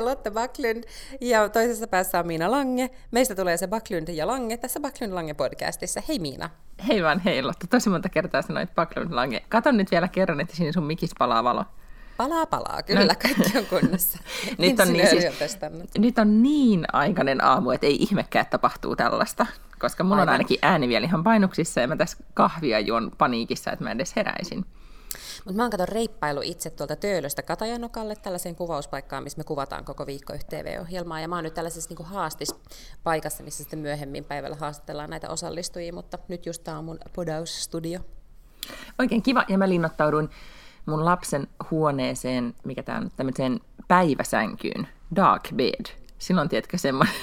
on Lotta Backlund ja toisessa päässä on Miina Lange. Meistä tulee se Backlund ja Lange tässä Backlund-Lange podcastissa. Hei Miina. Hei vaan, hei Lotta. Tosi monta kertaa sanoit Backlund-Lange. Katon nyt vielä kerran, että siinä sun mikis palaa valo. Palaa, kyllä no. Kaikki on kunnossa. Nyt on niin aikainen aamu, että ei ihmekään, että tapahtuu tällaista, koska mulla on ainakin ääni vielä ihan painuksissa ja mä tässä kahvia juon paniikissa, että mä edes heräisin. Mutta mä oon katon reippailu itse tuolta Töölöstä Katajanokalle tällaiseen kuvauspaikkaan, missä me kuvataan koko viikko TV-ohjelmaa. Ja mä oon nyt tällaisessa niinku haastispaikassa, missä sitten myöhemmin päivällä haastatellaan näitä osallistujia, mutta nyt just tää on mun podausstudio. Oikein kiva, ja mä linnoittauduin mun lapsen huoneeseen, mikä tää on, tämmöiseen päiväsänkyyn, dark bed. Silloin, tiedätkö, semmoinen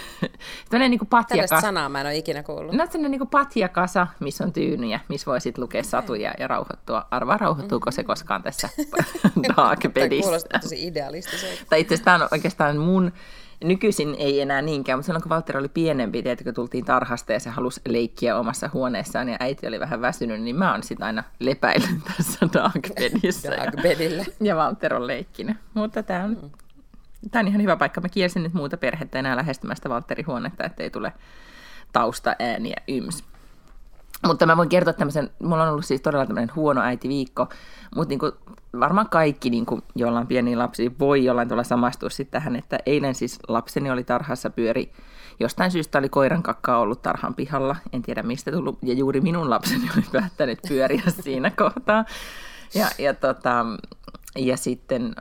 niinku patjakasa. Tällaista sanaa mä en ole ikinä kuullut. No, semmoinen niinku patjakasa, missä on tyynyjä, missä voi sitten lukea satuja ja rauhoittua. Arvaa, rauhoittuuko se koskaan tässä dark bedistä. Kuulostaa tosi idealistiselta. Tai itse asiassa tämä on oikeastaan mun, nykyisin ei enää niinkään, mutta silloin kun Valtteri oli pienempi, kun tultiin tarhasta ja se halusi leikkiä omassa huoneessaan ja äiti oli vähän väsynyt, niin mä oon sitten aina lepäillyt tässä dark bedissä. Dark bedillä. Ja Valtteri on leikkinyt. Mutta tämä on... Tämä on ihan hyvä paikka. Mä kielsin nyt muuta perhettä enää lähestymästä Valtterin huonetta, ettei tule taustaääniä yms. Mutta mä voin kertoa tämmöisen, mulla on ollut siis todella tämmöinen huono äitiviikko, mutta niin kuin varmaan kaikki, niin kuin, joilla on pieniä lapsia, voi jollain tuolla samastua sitten tähän, että eilen siis lapseni oli tarhassa pyöri. Jostain syystä oli koiran kakkaa ollut tarhan pihalla, en tiedä mistä tullut, ja juuri minun lapseni oli päättänyt pyöriä siinä kohtaa. Ja sitten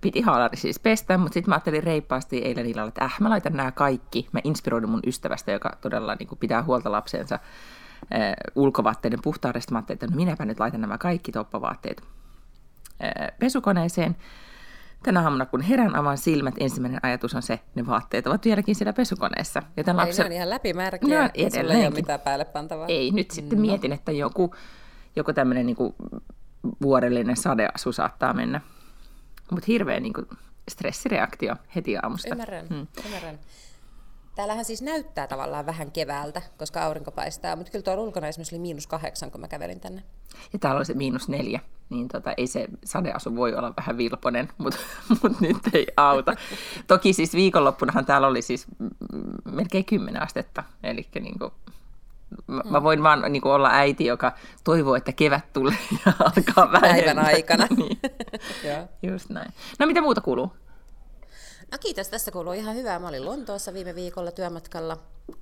piti haalari siis pestä, mutta sitten mä ajattelin reippaasti eilen illalla, että mä laitan nämä kaikki. Mä inspiroidun mun ystävästä, joka todella niin kuin pitää huolta lapsensa ulkovaatteiden puhtaudesta. Mä ajattelin, että minäpä nyt laitan nämä kaikki toppavaatteet pesukoneeseen. Tänä aamuna, kun herän avaan silmät, ensimmäinen ajatus on se, että ne vaatteet ovat vieläkin siellä pesukoneessa. Joten lapsen... ne on ihan läpimärkiä, että sulla ei ole mitään päälle pantavaa. Ei, nyt sitten mietin, että joku tämmöinen... niin kuin vuorellinen sadeasu saattaa mennä. Mutta hirveä niinku stressireaktio heti aamusta. Ymmärrän. Täällähän siis näyttää tavallaan vähän keväältä, koska aurinko paistaa, mutta kyllä tuolla ulkona esimerkiksi oli -8, kun mä kävelin tänne. Ja täällä oli se -4, niin ei se sadeasu voi olla vähän vilponen, mutta nyt ei auta. Toki siis viikonloppunahan täällä oli siis melkein 10 astetta, eli niinku... Mä voin vaan niin kuin olla äiti, joka toivoo, että kevät tulee ja alkaa vähentää. Päivän aikana. Niin. Just näin. No mitä muuta kuuluu? No kiitos, tässä kuuluu ihan hyvää. Mä olin Lontoossa viime viikolla työmatkalla 3-4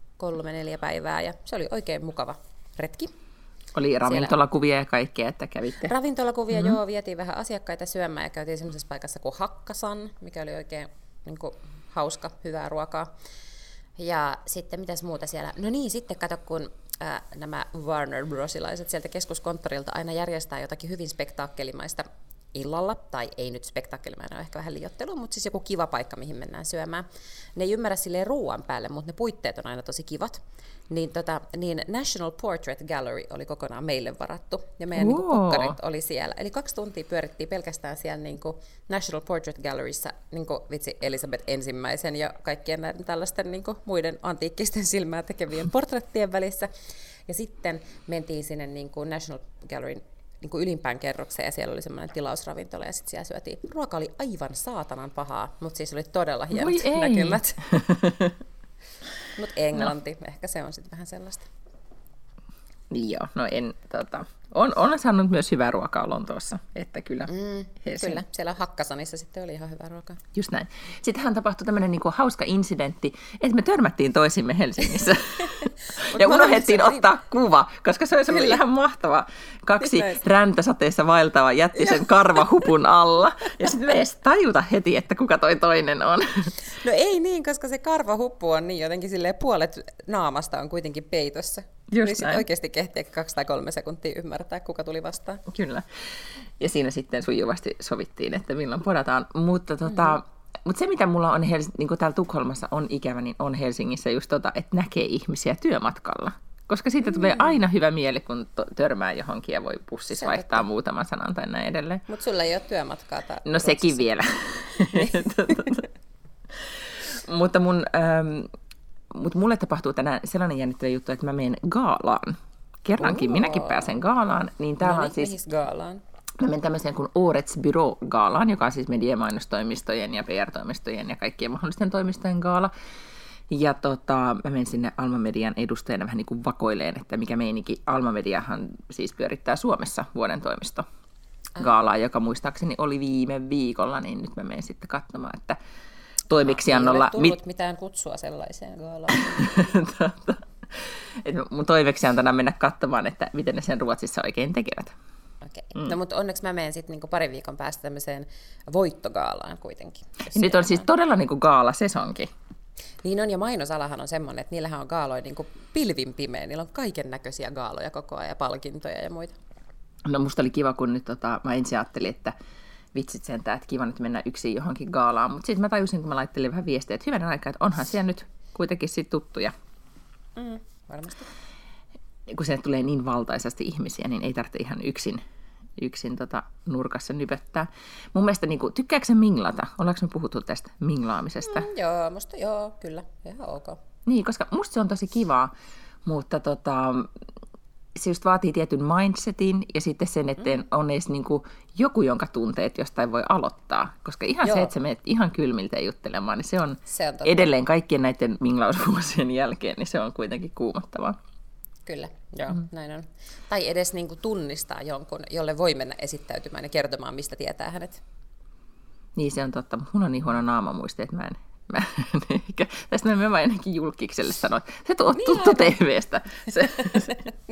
päivää ja se oli oikein mukava retki. Oli ravintolakuvia ja kaikkea, että kävitte. Ravintolakuvia, joo. Vietiin vähän asiakkaita syömään ja käytiin semmoisessa paikassa kuin Hakkasan, mikä oli oikein niin kuin hauska, hyvää ruokaa. Ja sitten mitäs muuta siellä? No niin, sitten kato, kun nämä Warner Brosilaiset sieltä keskuskonttorilta aina järjestää jotakin hyvin spektaakkelimaista illalla, tai ei nyt spektaakkelimainen ole ehkä vähän liioittelu, mutta siis joku kiva paikka, mihin mennään syömään. Ne ei ymmärrä silleen ruoan päälle, mutta ne puitteet on aina tosi kivat. Niin, niin National Portrait Gallery oli kokonaan meille varattu, ja meidän niin kuin, kokkarit oli siellä. Eli 2 tuntia pyörittiin pelkästään siellä niin kuin National Portrait Galleryssä, niin kuin, vitsi, Elizabeth I ja kaikkien näiden tällaisten niin kuin, muiden antiikkisten silmää tekevien portrettien välissä. Ja sitten mentiin sinne niin kuin National Galleryn niin kuin ylimpään kerrokseen ja siellä oli semmoinen tilausravintola ja sitten siellä syötiin. Ruoka oli aivan saatanan pahaa, mutta siis oli todella hienot näkymät. Mutta Englanti, ehkä se on sitten vähän sellaista. Joo, on saanut myös hyvää ruokaa Lontoossa, että kyllä. Kyllä, siellä Hakkasanissa sitten oli ihan hyvää ruokaa. Just näin. Sittenhän tapahtui tämmöinen niinku hauska incidentti, että me törmättiin toisimme Helsingissä ja unohdettiin ottaa kuva, koska se olisi ollut ihan mahtava. 2 räntäsateessa vaeltavaa jätti sen karvahupun alla ja sitten me edes tajuta heti, että kuka toi toinen on. No ei niin, koska se karvahuppu on niin jotenkin silleen puolet naamasta on kuitenkin peitossa. Niin oikeasti kehtiä 2 tai 3 sekuntia ymmärtää, kuka tuli vastaan. Kyllä. Ja siinä sitten sujuvasti sovittiin, että milloin podataan. Mutta, mutta se, mitä mulla on niin kuin täällä Tukholmassa on ikävä, niin on Helsingissä just että näkee ihmisiä työmatkalla. Koska siitä tulee aina hyvä mieli, kun törmää johonkin ja voi bussissa vaihtaa muutaman sanan tai näin edelleen. Mutta sulla ei ole työmatkaa. No sekin vielä. Mutta mun... Mutta mulle tapahtuu tänään sellainen jännittävä juttu, että mä menen gaalaan. Kerrankin minäkin pääsen gaalaan. Niin tää on siis gaalaan. Mä menen tämmöiseen kuin Årets Byrå-gaalaan, joka on siis mediamainostoimistojen ja PR-toimistojen ja kaikkien mahdollisten toimistojen gaala. Ja mä menen sinne Alma-median edustajana vähän niin kuin vakoileen, että mikä meininki. Alma-mediahan siis pyörittää Suomessa vuoden toimisto gaalaa, joka muistaakseni oli viime viikolla, niin nyt mä menen sitten katsomaan, että toimeksiannolla... Ei ole tullut mitään kutsua sellaiseen gaalaan. Mun toimeksiantona mennä katsomaan, että miten ne sen Ruotsissa oikein tekevät. Okei. No mutta onneksi mä menen sitten niinku parin viikon päästä tämmöiseen voittogaalaan kuitenkin. Nyt on siis todella niinku gaalasesonki. Niin on, ja mainosalahan on semmoinen, että niillähän on gaaloja niinku pilvin pimeä. Niillä on kaiken näköisiä gaaloja koko ajan, palkintoja ja muita. No musta oli kiva, kun nyt mä ensin ajattelin, että vitsit sentään, että kiva nyt mennä yksin johonkin gaalaan. Mutta sitten mä tajusin, kun mä laittelin vähän viestejä, että hyvänä aikaa, että onhan siellä nyt kuitenkin sit tuttuja. Mm, varmasti. Kun sinne tulee niin valtaisesti ihmisiä, niin ei tarvitse ihan yksin nurkassa nypöttää. Mun mielestä, niin kuin, tykkääkö sä minglata? Ollaanko me puhuttu tästä minglaamisesta? Joo, musta joo, kyllä. Ihan ok. Niin, koska musta se on tosi kivaa, mutta se just vaatii tietyn mindsetin ja sitten sen, että on edes niin kuin joku, jonka tunteet jostain voi aloittaa. Koska ihan se, että sä menet ihan kylmiltä juttelemaan, niin se on edelleen kaikkien näiden minglausvuosien jälkeen, niin se on kuitenkin kuumottavaa. Kyllä, joo, näin on. Tai edes niin kuin tunnistaa jonkun, jolle voi mennä esittäytymään ja kertomaan, mistä tietää hänet. Niin, se on totta. Mun on niin huono naamamuisti, että mä en ehkä. Tästä mä vaan ennenkin julkikselle sanoin, että se on tuttu TV:stä. Se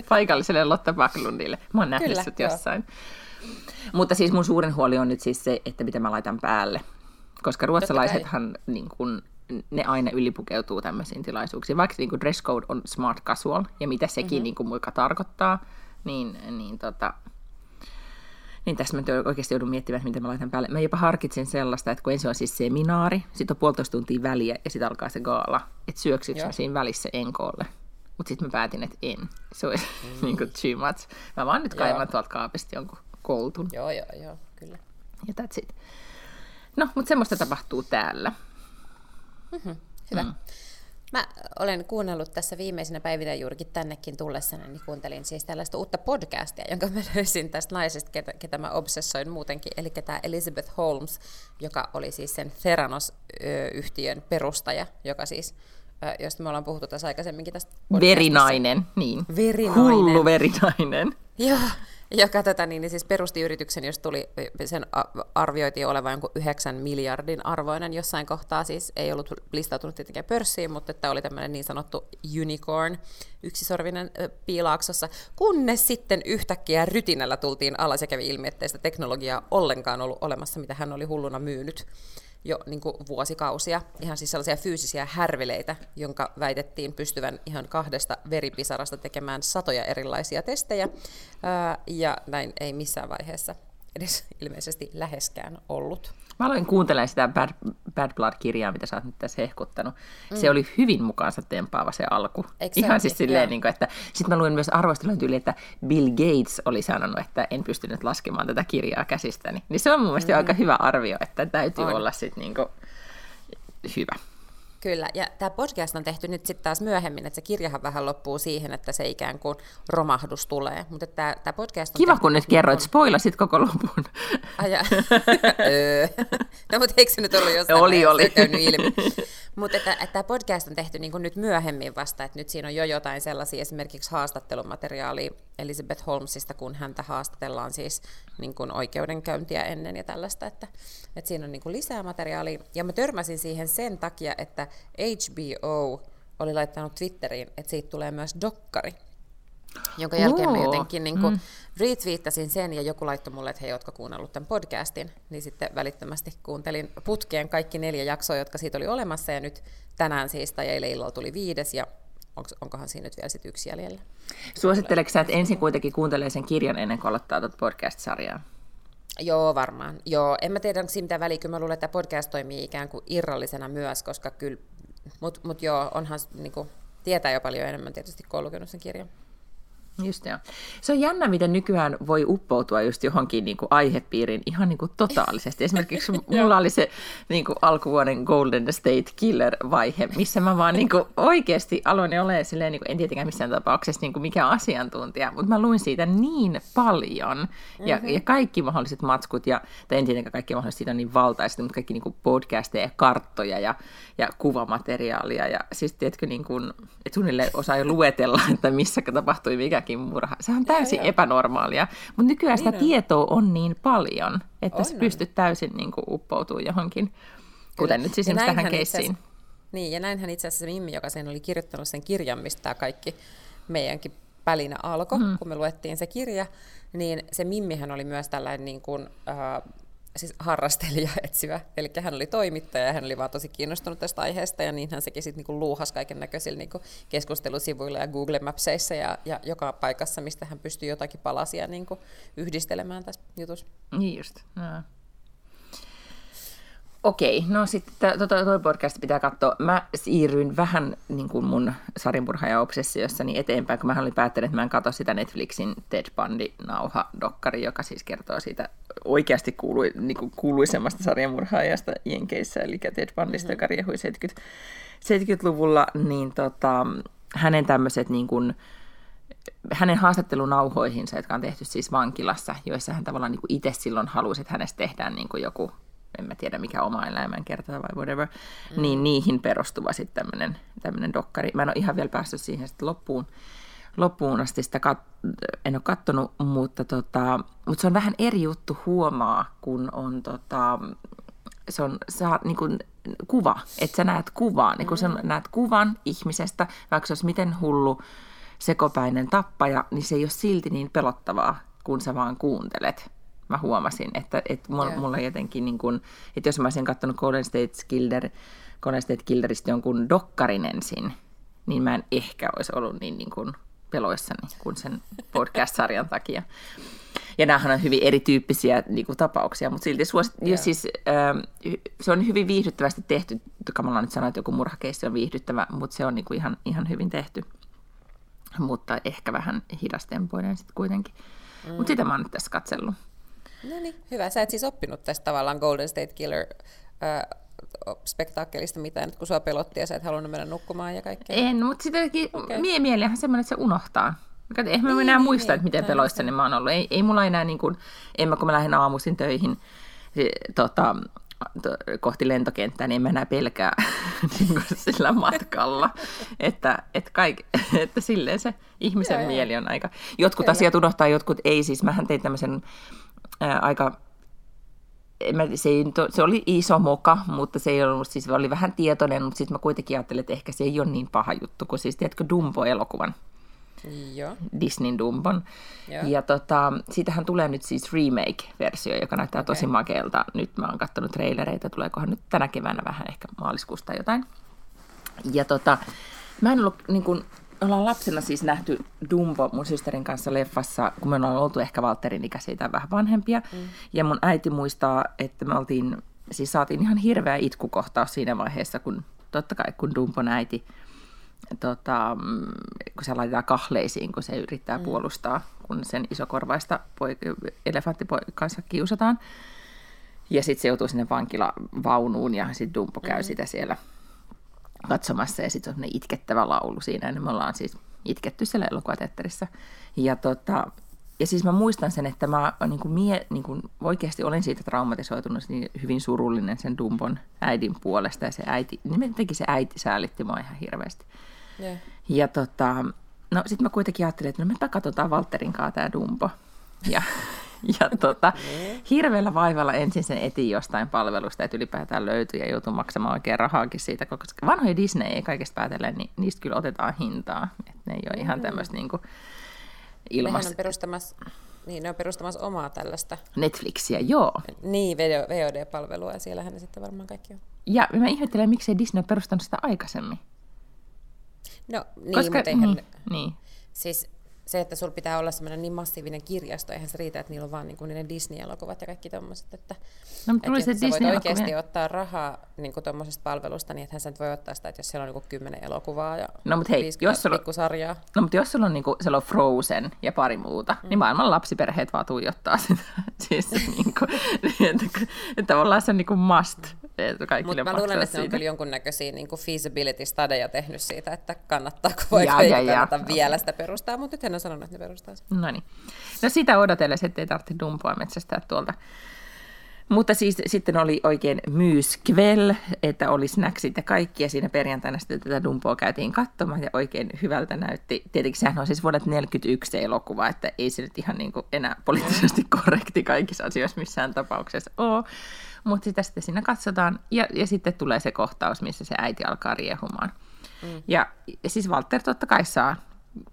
paikalliselle Lotta Backlundille. Mä oon nähnyt sut jossain. Mutta siis mun suurin huoli on nyt siis se, että mitä mä laitan päälle. Koska ruotsalaisethan niin kuin... Ne aina ylipukeutuu tämmöisiin tilaisuuksiin, vaikka niin kuin dress code on smart casual, ja mitä sekin niin kuin muika tarkoittaa, niin tässä mä oikeasti joudun miettimään, että miten mä laitan päälle. Mä jopa harkitsin sellaista, että kun ensin on siis seminaari, sitten on 1,5 tuntia väliä, ja sitten alkaa se gaala, että syöksyks mä siinä välissä enkoolle. Mutta sitten mä päätin, että en. Se olisi niin kuin too much. Mä vaan nyt kaivan tuolta kaapista jonkun koltun. Joo, kyllä. Ja that's it. No, mutta semmoista tapahtuu täällä. Hyvä. Mä olen kuunnellut tässä viimeisinä päivinä juurikin tännekin tullessani, niin kuuntelin siis tällaista uutta podcastia, jonka mä löysin tästä naisesta, ketä mä obsessoin muutenkin, eli tämä Elizabeth Holmes, joka oli siis sen Theranos-yhtiön perustaja, joka siis, josta me ollaan puhuttu tässä aikaisemminkin tästä podcastissa. Verinainen, niin. Hullu verinainen. Joo. Joka niin siis perusti yrityksen, jos tuli, sen arvioitiin olevan jonkun 9 miljardin arvoinen jossain kohtaa, siis ei ollut listautunut tietenkään pörssiin, mutta tämä oli tämmöinen niin sanottu unicorn, yksisorvinen piilaaksossa, kunnes sitten yhtäkkiä rytinällä tultiin alas ja kävi ilmi, että sitä teknologiaa ollenkaan ollut olemassa, mitä hän oli hulluna myynyt jo niin kuin vuosikausia, ihan siis sellaisia fyysisiä härveleitä, jonka väitettiin pystyvän ihan 2 veripisarasta tekemään 100 erilaisia testejä, ja näin ei missään vaiheessa edes ilmeisesti läheskään ollut. Mä aloin kuuntelemaan sitä Bad Blood-kirjaa, mitä sä oot nyt tässä hehkuttanut. Se oli hyvin mukaansa tempaava se alku. Ihan siis silleen, niin kuin, että sitten mä luin myös arvostelun tyyliin, että Bill Gates oli sanonut, että en pystynyt laskemaan tätä kirjaa käsistäni. Niin se on mun mielestä aika hyvä arvio, että täytyy olla sitten niin kuin hyvä. Kyllä, ja tämä podcast on tehty nyt sitten taas myöhemmin, että se kirjahan vähän loppuu siihen, että se ikään kuin romahdus tulee. Mutta tämä podcast on kiva, kun nyt kerroit, spoilasit koko lopun. No, mutta eikö se nyt ollut jostain? Oli. Käynyt ilmi. Mutta tämä podcast on tehty niin kuin nyt myöhemmin vasta, että nyt siinä on jo jotain sellaisia esimerkiksi haastattelumateriaalia Elizabeth Holmesista, kun häntä haastatellaan siis niin kuin oikeudenkäyntiä ennen ja tällaista, että siinä on niin kuin lisää materiaalia. Ja mä törmäsin siihen sen takia, että HBO oli laittanut Twitteriin, että siitä tulee myös dokkari, jonka jälkeen mä jotenkin niin kuin retweettasin sen, ja joku laittoi mulle, että hei, ootko kuunnellut tämän podcastin, niin sitten välittömästi kuuntelin putkeen kaikki 4 jaksoa, jotka siitä oli olemassa, ja nyt tänään siis, tai eilen illalla tuli 5. ja onkohan siinä nyt vielä sitten 1 jäljellä? Suositteleeko sä, että ensin kuitenkin kuuntelee sen kirjan ennen kuin aloittaa tuota podcast-sarjaa? Joo, varmaan. Joo, en mä tiedä, onko siinä mitään väliä, kun mä luulen, että podcast toimii ikään kuin irrallisena myös, koska kyllä, mutta onhan, niin kuin, tietää jo paljon enemmän tietysti, kun on lukenut sen kirjan. Just joo. Se on jännä, miten nykyään voi uppoutua just johonkin niinku aihepiiriin ihan niinku totaalisesti. Esimerkiksi mulla oli se niinku alkuvuoden Golden State Killer-vaihe, missä mä vaan niinku oikeasti aloin olemaan silleen, niinku, en tietenkään missään tapauksessa niinku mikään asiantuntija, mutta mä luin siitä niin paljon. Ja, ja kaikki mahdolliset matskut, ja, tai en tietenkään kaikki mahdolliset, siitä on niin valtaisesti, mutta kaikki niinku podcasteja ja karttoja ja kuvamateriaalia. Ja siis tiedätkö, niinku, et suunnilleen osaa jo luetella, että missä tapahtui mikä. Murha. Se on täysin epänormaalia, mutta nykyään sitä tietoa on niin paljon, että se pystyt täysin niin kuin uppoutumaan johonkin, kuten nyt siis tähän keissiin. Niin, ja näinhän itse asiassa se Mimmi, joka sen oli kirjoittanut sen kirjan, mistä tämä kaikki meidänkin pälinä alkoi, kun me luettiin se kirja, niin se Mimmihän oli myös tällainen niin kuin, siis harrastelija etsivä, eli hän oli toimittaja ja hän oli vaan tosi kiinnostunut tästä aiheesta, ja niinhän sekin sitten niinku luuhasi kaiken näköisillä niinku keskustelusivuilla ja Google Mapsissa ja joka paikassa, mistä hän pystyy jotakin palasia niinku yhdistelemään tässä jutussa. Niin just. No. Okei, no sitten toi podcast pitää katsoa. Mä siirryin vähän niin kuin mun sarjamurhaaja-obsessiossani eteenpäin, kun mä olin päättänyt, että mä en katso sitä Netflixin Ted Bundy-nauha-dokkari, joka siis kertoo siitä oikeasti kuuluisemmasta sarjamurhaajasta Jenkeissä, eli Ted Bundysta, joka riehui 70-luvulla, niin hänen tämmöiset niin kuin hänen haastattelunauhoihinsa, jotka on tehty siis vankilassa, joissa hän tavallaan niin kuin itse silloin halusi, että hänestä tehdään niin kuin joku, en mä tiedä mikä oma elämän kertaa vai whatever, niin niihin perustuva sitten tämmöinen dokkari. Mä en ole ihan vielä päässyt siihen sitten loppuun asti, sitä en ole kattonut, mutta se on vähän eri juttu huomaa, kun on se on niin kuin kuva, että sä näet kuvaa, niin kun sä näet kuvan ihmisestä, vaikka se olisi miten hullu sekopäinen tappaja, niin se ei ole silti niin pelottavaa, kun sä vaan kuuntelet. Mä huomasin, että mulla jotenkin, niin kun, että jos mä olisin katsonut Golden State Killeristä jonkun dokkarin ensin, niin mä en ehkä olisi ollut niin peloissani kuin sen podcast-sarjan takia. Ja näähän on hyvin erityyppisiä niin kuin tapauksia, mutta silti se on hyvin viihdyttävästi tehty. Kamala nyt sanoi, että joku murhakeissi on viihdyttävä, mutta se on niin kuin ihan hyvin tehty. Mutta ehkä vähän hidastempoinen sitten kuitenkin. Mutta sitä mä oon nyt tässä katsellut. No niin, hyvä. Sä et siis oppinut tästä tavallaan Golden State Killer-spektaakkelista mitään, kun sua pelotti ja sä et halunnut mennä nukkumaan ja kaikkea. En, mutta sitäkin mielihän semmoinen, että se unohtaa. Eihän mä enää muista, että miten peloissani mä oon ollut. Ei mulla enää, niin kuin, kun mä lähden aamuisin töihin kohti lentokenttää, niin en mä enää pelkää sillä matkalla. että silleen se ihmisen mieli on aika. Jotkut asiat unohtaa, jotkut ei. Siis mähän tein tämmöisen se oli iso moka, mutta se ei ollut, siis oli vähän tietoinen, mutta sitten mä kuitenkin ajattelin, että ehkä se ei ole niin paha juttu, kun siis tiedätkö Dumbo-elokuvan? Joo. Disneyn Dumbon. Joo. Ja siitähän tulee nyt siis remake-versio, joka näyttää tosi makeelta. Nyt mä oon katsonut trailereita, tuleekohan nyt tänä keväänä vähän ehkä maaliskuusta jotain. Ja mä en ollut niin kuin, ollaan lapsena siis nähty Dumbo mun systerin kanssa leffassa, kun me ollaan oltu ehkä Valtterin ikäisiä tai vähän vanhempia. Ja mun äiti muistaa, että me siis saatiin ihan hirveä itkukohtaus siinä vaiheessa, kun totta kai kun Dumbon äiti, kun se laitetaan kahleisiin, kun se yrittää puolustaa, kun sen isokorvaista elefanttipoikaansa kiusataan. Ja sitten se joutuu sinne vankilavaunuun ja sitten Dumbo käy sitä siellä katsomassa, ja sitten on ne itkettävä laulu siinä, ja me ollaan siis itketty siellä elokuvateatterissa. Ja siis mä muistan sen, että mä oikeasti olen siitä traumatisoitunut, niin hyvin surullinen sen Dumbon äidin puolesta, ja se äiti säälitti mua ihan hirveästi. Yeah. Ja no sit mä kuitenkin ajattelin, että mepä katsotaan Valtterin kaa tää Dumbo. Hirveällä vaivalla ensin sen etiin jostain palvelusta, että ylipäätään löytyy ja joutuu maksamaan oikein rahaakin siitä, koska vanhoja Disney ei kaikesta päätellä, niin niistä kyllä otetaan hintaa. Et ne ei ole ihan tämmöistä niin kuin ilmasta. Ne on perustamassa omaa tällaista. Netflixiä, joo. Niin, VOD-palvelua, ja siellähän ne sitten varmaan kaikki on. Ja mä ihmettelen, miksei Disney ole perustanut sitä aikaisemmin. No, niin, mutta eihän. Niin. Siis se, että sulla pitää olla semmoinen niin massiivinen kirjasto, eihän se riitä, että niillä on vaan niin ne Disney-elokuvat ja kaikki tommoset, että sä voit oikeasti ottaa rahaa niin tommosesta palvelusta, niin ethän sä nyt voi ottaa sitä, että jos siellä on niin 10 elokuvaa ja no, mut hei, 50 pikkusarjaa. No mutta jos sulla on, niin kuin, on Frozen ja pari muuta, niin maailman lapsiperheet vaan tuijottaa sitä. Siis, niin kuin, että tavallaan se on niin must. Mutta mä luulen, että ne on kyllä jonkunnäköisiä niin feasibility-stadeja tehnyt siitä, että kannattaako kannattaa vielä sitä perustaa, mutta nythän on sanonut, että ne perustaa sen. No niin. No sitä odotellesi, ettei tarvitse dumpoa metsästää tuolta. Mutta siis sitten oli oikein myyskvel, että oli snacksit ja kaikki, ja siinä perjantaina sitten tätä dumpoa käytiin katsomaan, ja oikein hyvältä näytti. Tietenkin sehän on siis vuodet 1941 elokuva, että ei se nyt ihan niin kuin enää poliittisesti korrekti kaikissa asioissa missään tapauksessa ole. Mutta sitä sitten siinä katsotaan, ja sitten tulee se kohtaus, missä se äiti alkaa riehumaan. Ja siis Valtteri totta kai saa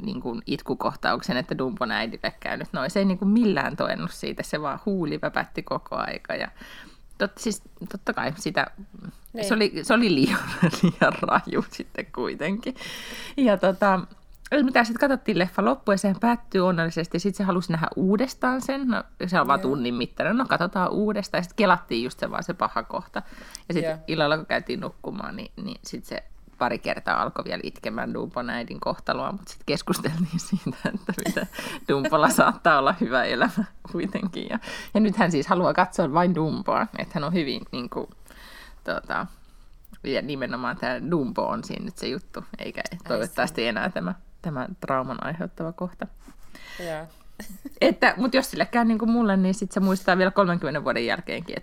niin kuin itkukohtauksen, että Dumbon äidille käynyt noin. Se ei niin kuin millään toennut siitä, se vaan huuli väpätti koko aika. Ja siis, totta kai sitä, se oli liian raju sitten kuitenkin. Ja mitä sitten katsottiin leffa loppuun ja sehän päättyy onnellisesti. Sitten se halusi nähdä uudestaan sen. No, se on vaan tunnin mittainen. No katsotaan uudestaan. Ja sitten kelattiin just se vaan se paha kohta. Ja sitten illalla kun käytiin nukkumaan, niin sitten se pari kertaa alkoi vielä itkemään Dumpon äidin kohtaloa, mutta sitten keskusteltiin siitä, että mitä Dumpolla saattaa olla hyvä elämä kuitenkin. Ja nyt hän siis haluaa katsoa vain Dumpoa, että hän on hyvin niin kuin, ja nimenomaan tämä Dumpo on siinä nyt se juttu, eikä toivottavasti enää tämä trauman aiheuttava kohta. Mutta jos sille käy niin kuin mulle, niin sitten se muistaa vielä 30 vuoden jälkeenkin,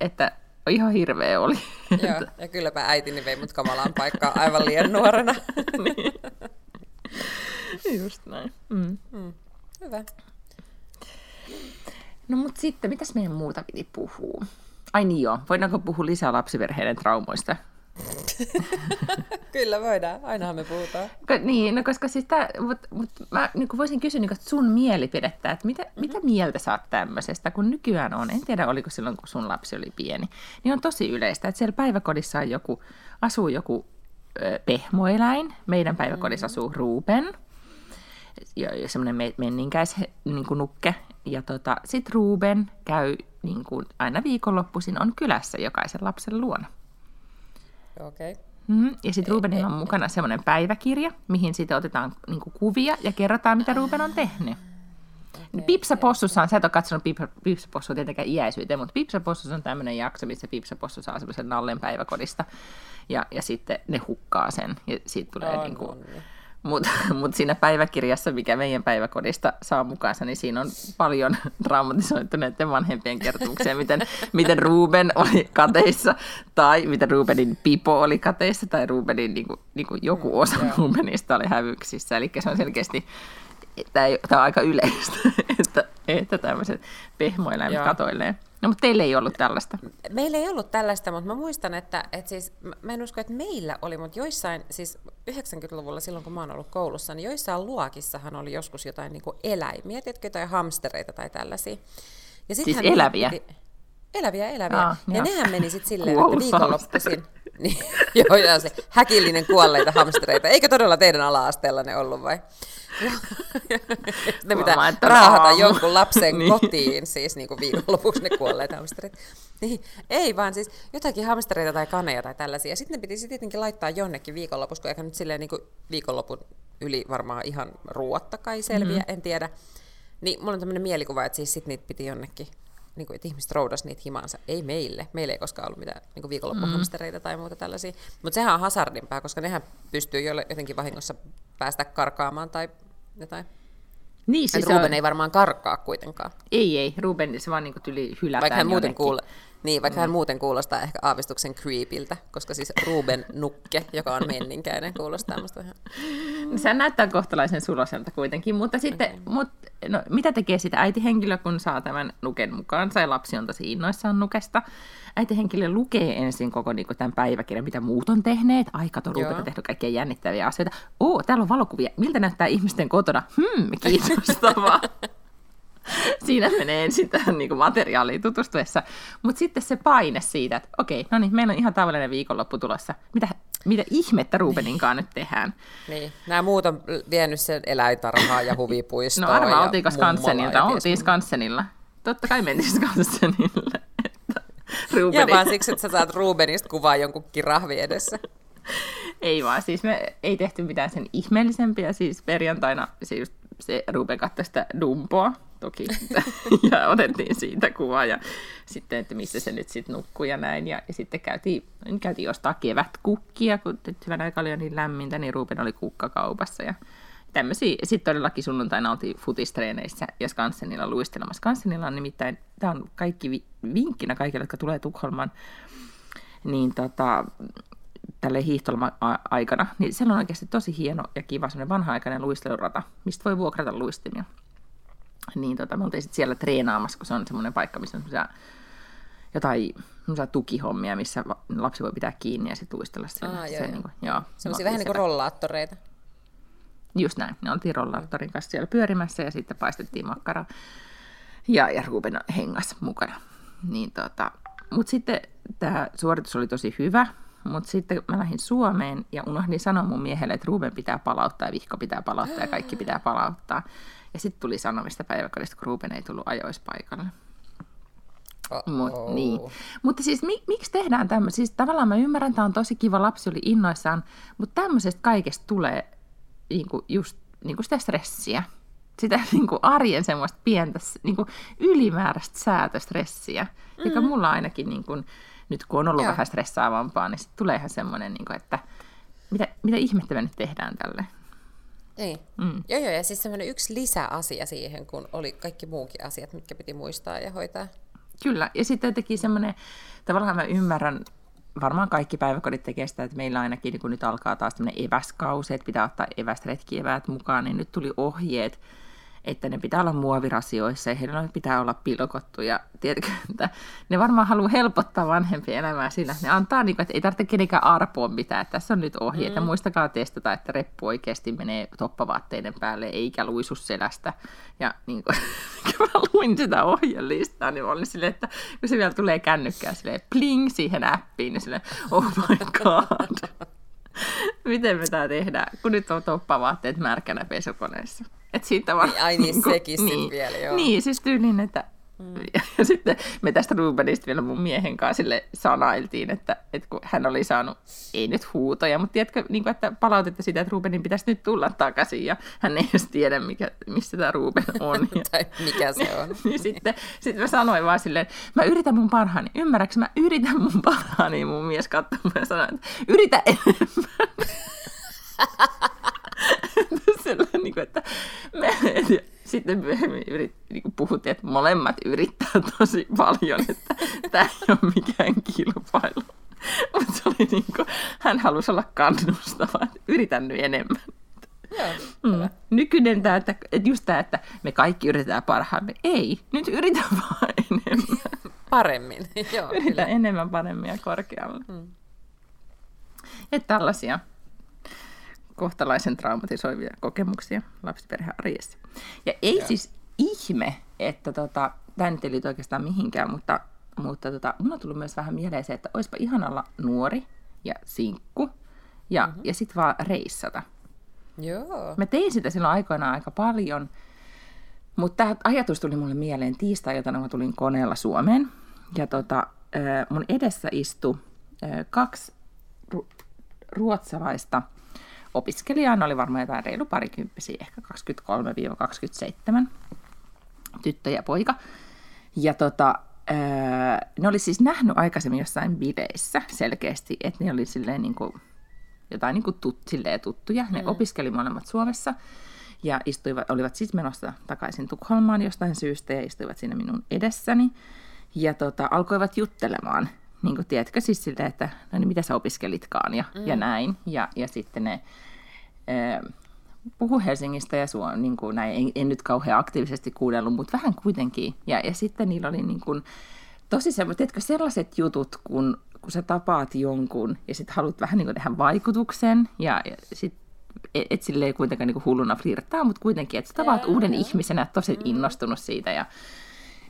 että ihan hirveä oli. Joo, ja kylläpä äitini vei mut kamalaan paikkaan aivan liian nuorena. Niin. Just näin. Hyvä. No mut sitten, mitäs meidän muuta piti puhua? Ai niin joo, voidaanko puhua lisää lapsiperheiden traumoista? Kyllä voidaan, ainahan me puhutaan. Niin, no koska siis tää, mut mä niin voisin kysyä niin sun mielipidettä, että mitä mieltä sä oot tämmöisestä, kun nykyään on, en tiedä oliko silloin kun sun lapsi oli pieni, niin on tosi yleistä, että siellä päiväkodissa on asuu joku pehmoeläin, meidän päiväkodissa asuu Ruben, ja semmoinen menninkäis niin kuin nukke, ja sit Ruben käy niin kuin aina viikonloppuisin on kylässä jokaisen lapsen luona. Okay. Ja sitten Rubenilla on mukana semmoinen päiväkirja, mihin siitä otetaan niinku kuvia ja kerrotaan, mitä Ruben on tehnyt. Okay, Pipsapossussa on, sä et ole katsonut Pipsapossua tietenkään iäisyyteen, mutta Pipsapossussa on tämmöinen jakso, missä Pipsapossu saa semmoisen nallen päiväkodista ja sitten ne hukkaa sen ja siitä tulee niinku... Mutta siinä päiväkirjassa, mikä meidän päiväkodista saa mukaansa, niin siinä on paljon traumatisoituneiden vanhempien kertomuksia, miten Ruben oli kateissa, tai miten Rubenin pipo oli kateissa, tai Rubenin niin kuin joku osa Rubenista oli hävyksissä. Eli se on selkeästi, tämä on aika yleistä, että tämmöiset pehmoeläimet katoilee. No, mutta teillä ei ollut tällaista. Meillä ei ollut tällaista, mutta mä muistan, että siis, mä en usko, että meillä oli, mutta joissain, siis 90-luvulla silloin, kun mä oon ollut koulussa, niin joissain luokissahan oli joskus jotain niin kuin eläimiä, tiedätkö, jotain hamstereita tai tällaisia. Ja siis eläviä? Eläviä. Ja nehän meni sitten silleen, että viikonloppuisin. Niin, joo, se häkillinen kuolleita hamstereita. Eikö todella teidän ala-asteella ne ollut vai? Ne pitää raahata jonkun lapsen kotiin, siis niin kuin viikonlopuksi ne kuolleet hamsterit. Niin, ei vaan siis jotakin hamstereita tai kaneja tai tällaisia. Sitten ne piti sitten tietenkin laittaa jonnekin viikonlopuksi, kun eikä nyt silleen niin kuin viikonlopun yli varmaan ihan ruotta kai selviä, en tiedä. Niin mulla on tämmöinen mielikuva, että siis sit niitä piti jonnekin. Niin kuin, että ihmiset roudasi niitä himaansa. Ei meille. Meillä ei koskaan ollut mitään niin kuin viikonloppuhamstereita tai muuta tällaisia. Mutta sehän on hasardimpää, koska nehän pystyy jotenkin vahingossa päästä karkaamaan tai jotain. Niin, siis Ruben ei varmaan karkaa kuitenkaan. Ei. Ruben se vaan niin kuin tyli hylätään vaikka hän muuten hän muuten kuulostaa ehkä aavistuksen creepiltä, koska siis Ruben nukke, joka on menninkäinen, kuulostaa musta ihan. No, sehän näyttää kohtalaisen suloselta kuitenkin, mutta sitten, mitä tekee sitä äitihenkilö, kun saa tämän nuken mukaan, tai lapsi on tosi innoissaan nukesta. Äitihenkilö lukee ensin koko niin kuin tämän päiväkirjan, mitä muut on tehneet. Ai, kato, Ruben on tehnyt kaikkia jännittäviä asioita. Täällä on valokuvia. Miltä näyttää ihmisten kotona? Kiinnostavaa. Siinä menee ensin tähän niin kuin materiaaliin tutustuessa. Mutta sitten se paine siitä, että okei, no niin, meillä on ihan tavallinen viikonloppu tulossa. Mitä ihmettä Rubeninkaan nyt tehdään? Niin, nämä muut on vienyt sen eläintarhaa ja huvipuistoa. No arvaa, oltiinko Skansenilta? Oltiin Skansenilla. Totta kai mentiin Skansenille. Ja vaan siksi, että sä saat Rubenista kuvaa jonkun kirahvi edessä. Ei vaan, siis me ei tehty mitään sen ihmeellisempiä. Siis perjantaina se Ruben katsoi sitä Dumboa toki, ja otettiin siitä kuvaa, ja sitten, että missä se nyt sitten nukkuu ja näin, ja sitten käytiin ostaa kevätkukkia, kun hyvän aikaa oli niin lämmintä, niin Ruben oli kukkakaupassa, ja tämmöisiä. Sitten todellakin sunnuntaina oltiin futistreeneissä ja Skansenilla luistelemassa. Skansenilla on nimittäin, tämä on kaikki vinkkinä kaikille, jotka tulee Tukholmaan, niin tälleen hiihtolomaikana, niin siellä on oikeasti tosi hieno ja kiva semmoinen vanha-aikainen luistelurata, mistä voi vuokrata luistimia. Niin me oltiin sitten siellä treenaamassa, kun se on semmoinen paikka, missä on jotain tukihommia, missä lapsi voi pitää kiinni ja sitten luistella siellä. Semmoisia vähän niin kuin rollaattoreita. Just näin, ne oltiin rollaattorin kanssa siellä pyörimässä ja sitten paistettiin makkaraa. Ja Ruben hengas mukana. Niin mutta sitten tämä suoritus oli tosi hyvä. Mutta sitten mä lähdin Suomeen ja unohdin sanoa mun miehelle, että Ruben pitää palauttaa ja Vihko pitää palauttaa ja kaikki pitää palauttaa. Ja sitten tuli sanomista päiväkodista, kun Ruben ei tullut ajoissa paikalle. Niin. Mutta siis miksi tehdään tämmöistä? Siis tavallaan mä ymmärrän, tämä on tosi kiva, lapsi oli innoissaan, mutta tämmöisestä kaikesta tulee just sitä stressiä. Sitä arjen semmoista pientä ylimääräistä säätöstressiä, joka mulla ainakin... Nyt kun on ollut vähän stressaavampaa, niin sitten tulee ihan semmoinen, että mitä ihmettä me nyt tehdään tälle. Niin. Joo, ja siis semmoinen yksi lisäasia siihen, kun oli kaikki muukin asiat, mitkä piti muistaa ja hoitaa. Kyllä, ja sitten jotenkin semmoinen, tavallaan mä ymmärrän, varmaan kaikki päiväkodit tekee sitä, että meillä ainakin niin kun nyt alkaa taas tämmöinen eväskausi, että pitää ottaa eväsretkieväät mukaan, niin nyt tuli ohjeet, että ne pitää olla muovirasioissa ja heillä pitää olla pilkottu. Ja tiedätkö, että ne varmaan haluaa helpottaa vanhempien elämää sillä. Ne antaa, että ei tarvitse kenenkään arpoa mitään. Tässä on nyt ohjeet. Ja muistakaa testata, että reppu oikeasti menee toppavaatteiden päälle eikä luisu selästä. Ja kun mä luin sitä ohjelistaa, niin mä olin silleen, että kun se vielä tulee kännykkään silleen pling siihen appiin, niin silleen oh my god. Miten me tää tehdään, kun nyt on toppavaatteet märkänä pesukoneessa. Et siitä vaan, ai niin, sekin niin, vielä, joo. Niin, siis tyylin, että... Ja sitten me tästä Rubenista vielä mun miehen kanssa sille sanailtiin, että kun hän oli saanut, ei nyt huutoja, mutta tiedätkö, että palautetta sitä, että Rubenin pitäisi nyt tulla takaisin, ja hän ei edes tiedä, missä tämä Ruben on. Tai mikä se on. Niin sitten mä sanoin vaan silleen, mä yritän mun parhaani, ymmärräks, mä yritän mun parhaani, mun mies katsomaan ja sanoi, että yritä enemmän. Että sitten myöhemmin puhuttiin, että molemmat yrittää tosi paljon, että tämä ei ole mikään kilpailu. Mutta se oli hän halusi olla kannustava, että yritän nyt enemmän. Joo, nykyinen tämä, että just tämä, että me kaikki yritetään parhaamme. Ei, nyt yritän vaan enemmän. Paremmin, joo. Yritän enemmän, paremmin ja korkeammin. Että tällaisia kohtalaisen traumatisoivia kokemuksia lapsiperhearjessa. Ja ei siis ihme, että tämä nyt ei liity oikeastaan mihinkään, mutta mun on tullut myös vähän mieleen se, että olisipa ihana olla nuori ja sinkku ja sitten vaan reissata. Joo. Mä tein sitä silloin aikoinaan aika paljon, mutta tämä ajatus tuli mulle mieleen tiistai-iltana, kun mä tulin koneella Suomeen. Ja mun edessä istui kaksi ruotsalaista opiskelijaan, oli varmaan jotain reilu parikymppisiä, ehkä 23-27, tyttö ja poika. Ja ne oli siis nähnyt aikaisemmin jossain bileissä selkeästi, että ne oli silleen jotain silleen tuttuja. Ne opiskeli molemmat Suomessa ja olivat siis menossa takaisin Tukholmaan jostain syystä ja istuivat siinä minun edessäni ja alkoivat juttelemaan. Tiedätkö, siis siltä, että no niin, mitä sä opiskelitkaan ja näin. Ja sitten ne puhu Helsingistä ja näin. En nyt kauhean aktiivisesti kuunnellut, mutta vähän kuitenkin. Ja sitten niillä oli tosi sellaiset jutut, kun sä tapaat jonkun ja sitten haluat vähän tehdä vaikutuksen. Ja sitten et silleen kuitenkaan niinku hulluna flirttaa, mutta kuitenkin, että sä tapaat uuden ihmisen, että tosi innostunut siitä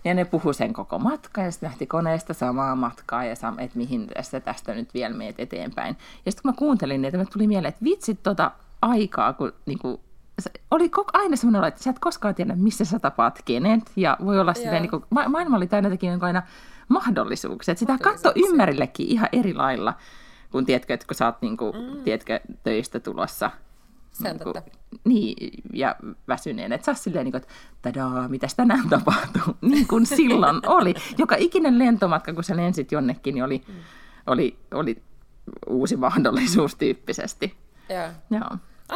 ja ne puhuu sen koko matkan ja sitten lähti koneesta samaa matkaa ja että mihin tästä nyt vielä meet eteenpäin. Ja sitten kun mä kuuntelin niitä, tuli mieleen, että vitsit tota aikaa, kun niinku, oli aina semmoinen, että sä et koskaan tiedä, missä sä tapaat kenet ja voi olla silleen, niinku, maailma oli täynnä jotenkin aina mahdollisuuksia, että sitä katsoi ympärillekin ihan eri lailla, kun tiedätkö, että kun sä oot niinku, tiedätkö, töistä tulossa. Sen niin, totta. Niin, ja väsyneen. Että sä oot silleen, niin kuin, että tadaa, mitäs tänään tapahtuu, niin kuin silloin oli. Joka ikinen lentomatka, kun sä lensit jonnekin, niin oli uusi mahdollisuus tyyppisesti. Joo.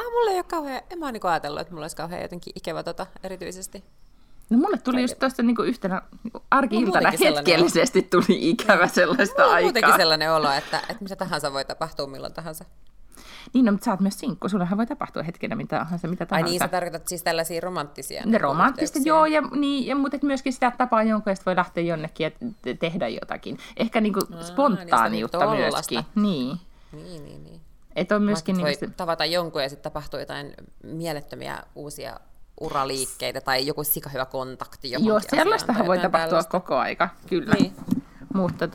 Mulla ei ole kauhean, en mä ole niin ajatellut, että mulla olisi kauhean jotenkin ikävä erityisesti. No mulle tuli just tuosta niinku yhtenä niinku arki-iltana hetkellisesti tuli ikävä sellaista aikaa. Mulla on muutenkin sellainen olo, että mitä tahansa voi tapahtua milloin tahansa. Niin, no, mutta sä oot myös sinkku. Sullahan voi tapahtua hetkenä mitä tahansa. Ai niin, sä tarkoitat siis tällaisia romanttisia. Ne romanttista, joo, ja, niin, ja, mutta myöskin sitä tapaa jonkun, ja voi lähteä jonnekin ja tehdä jotakin. Ehkä niinku spontaaniutta niin myöskin. Niin. Että on myöskin voi tavata jonkun ja sitten tapahtuu jotain mielettömiä uusia uraliikkeitä tai joku sikahyvä kontakti johonkin. Joo, sellaistahan voi tapahtua koko aika, kyllä. Niin. Mutta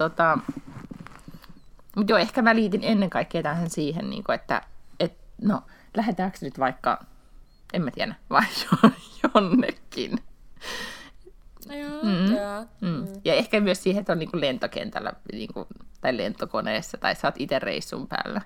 joo, ehkä mä liitin ennen kaikkea tähän siihen, että no, lähdetäänkö nyt vaikka, en mä tiedä, vai jonnekin. Ja ehkä myös siihen, että on lentokentällä tai lentokoneessa tai sä oot itse reissun päällä.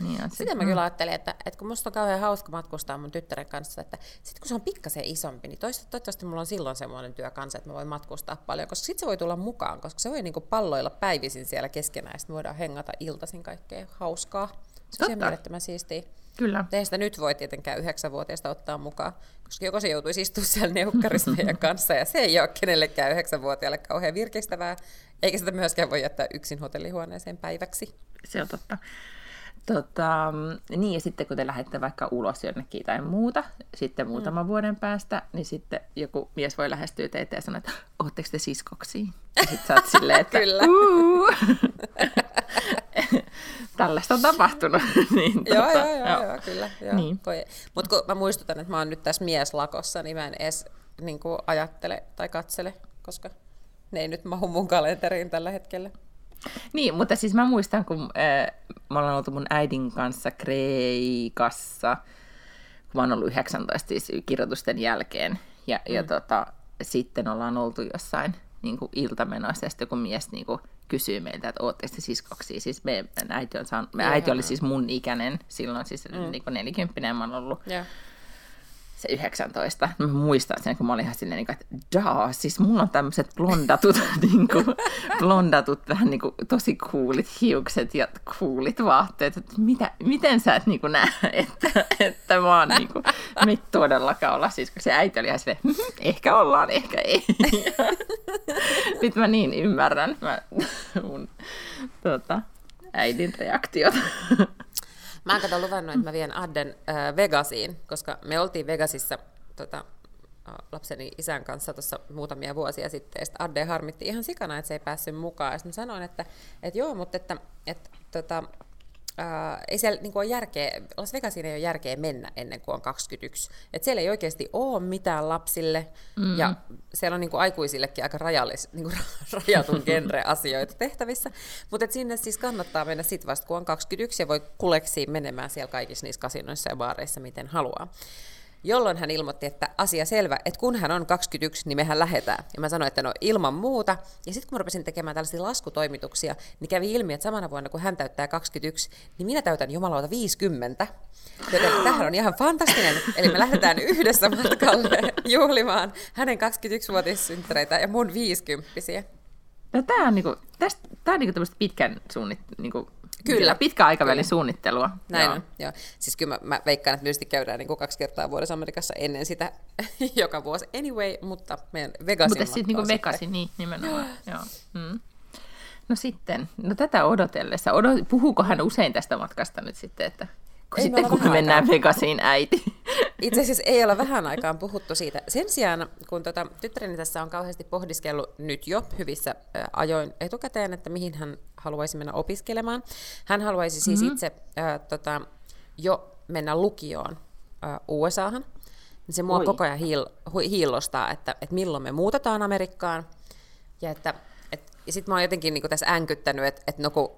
Niin sitä mä kyllä ajattelin, että kun musta on kauhean hauska matkustaa mun tyttären kanssa, että sit kun se on pikkasen isompi, niin toivottavasti mulla on silloin semmoinen työ kanssa, että mä voin matkustaa paljon, koska sit se voi tulla mukaan, koska se voi niinku palloilla päivisin siellä keskenään, ja sit me voidaan hengata iltaisin kaikkea hauskaa. Se on sen mielettömän siistiä. Kyllä. Ei sitä nyt voi tietenkään 9-vuotiaista ottaa mukaan, koska joko se joutuisi istua siellä neukkarissa meidän kanssa, ja se ei ole kenellekään 9-vuotiaalle kauhean virkistävää, eikä sitä myöskään voi jättää yksin hotellihuoneeseen päiväksi. Se on totta. Niin ja sitten kun te lähdette vaikka ulos jonnekin tai muuta, sitten muutaman vuoden päästä, niin sitten joku mies voi lähestyä teitä ja sanoa, että ootteko te siskoksi? Ja sitten sä oot silleen, että tällaista on tapahtunut. Niin, joo, kyllä. Niin. Mutta kun mä muistutan, että mä oon nyt tässä mieslakossa, niin mä en edes niin kuin ajattele tai katsele, koska ne ei nyt mahu mun kalenteriin tällä hetkellä. Niin, mutta siis mä muistan, kun mä ollaan oltu mun äidin kanssa Kreikassa, kun mä oon ollut 19 siis kirjoitusten jälkeen, ja sitten ollaan oltu jossain niin kuin iltamenoissa, ja sitten joku mies niin kuin kysyy meiltä, että ootteko te siskoksia, siis äiti oli siis mun ikäinen silloin, siis niin kuin 40 mä oon ollut. Yeah. Se 19. Mä muistan sen, kun mä olin ihan silleen, että daa, siis mulla on tämmöiset blondatut vähän niin kuin tosi coolit hiukset ja coolit vaatteet. Että miten sä et niin kuin näe, että mä oon niin kuin, me todellakaan olla siskoksi. Se äiti oli ihan silleen, ehkä ollaan, ehkä ei. Nyt mä niin ymmärrän mun äidin reaktiota. Mä oon luvannut, että mä vien Adden Vegasiin, koska me oltiin Vegasissa lapseni isän kanssa tuossa muutamia vuosia sitten, ja sitten Adde harmitti ihan sikana, että se ei päässyt mukaan. Ja sitten sanoin, että joo, mutta ei siellä niin kuin ole järkeä, Las Vegasiin ei ole järkeä mennä ennen kuin on 21. Et siellä ei oikeasti ole mitään lapsille, ja siellä on niin kuin aikuisillekin aika rajatun genre asioita tehtävissä, mutta sinne siis kannattaa mennä sit vasta kun on 21, ja voi kuleksiin menemään siellä kaikissa niissä kasinoissa ja baareissa miten haluaa. Jolloin hän ilmoitti, että asia selvä, että kun hän on 21, niin mehän lähdetään. Ja mä sanoin, että no ilman muuta. Ja sitten kun mä rupesin tekemään tällaisia laskutoimituksia, niin kävi ilmi, että samana vuonna kun hän täyttää 21, niin minä täytän jumalauta 50. Joten tämähän on ihan fantastinen. Eli me lähdetään yhdessä matkalle juhlimaan hänen 21-vuotissynttäreitä ja mun 50-siä. No, tämä on niinku, tämmöistä pitkän Kyllä. Pitkä aikavälin suunnittelua. Näin on, joo. Siis kyllä mä veikkaan, että myöskin käydään niin kuin 2 kertaa vuodessa Amerikassa ennen sitä joka vuosi. Anyway, mutta meidän Vegasin matka on sitten. Mutta sitten Vegasin, niin nimenomaan. Joo. No sitten, tätä odotellessa. Puhuuko hän usein tästä matkasta nyt sitten, että kun me mennään Vegasiin, äiti? Itse asiassa ei ole vähän aikaan puhuttu siitä. Sen sijaan, kun tyttäreni tässä on kauheasti pohdiskellut nyt jo hyvissä ajoin etukäteen, että mihin hän haluaisi mennä opiskelemaan. Hän haluaisi siis itse jo mennä lukioon USAhan, niin se mua koko ajan hiillostaa, että milloin me muutetaan Amerikkaan. Ja sitten mä oon jotenkin niin tässä änkyttänyt, että no kun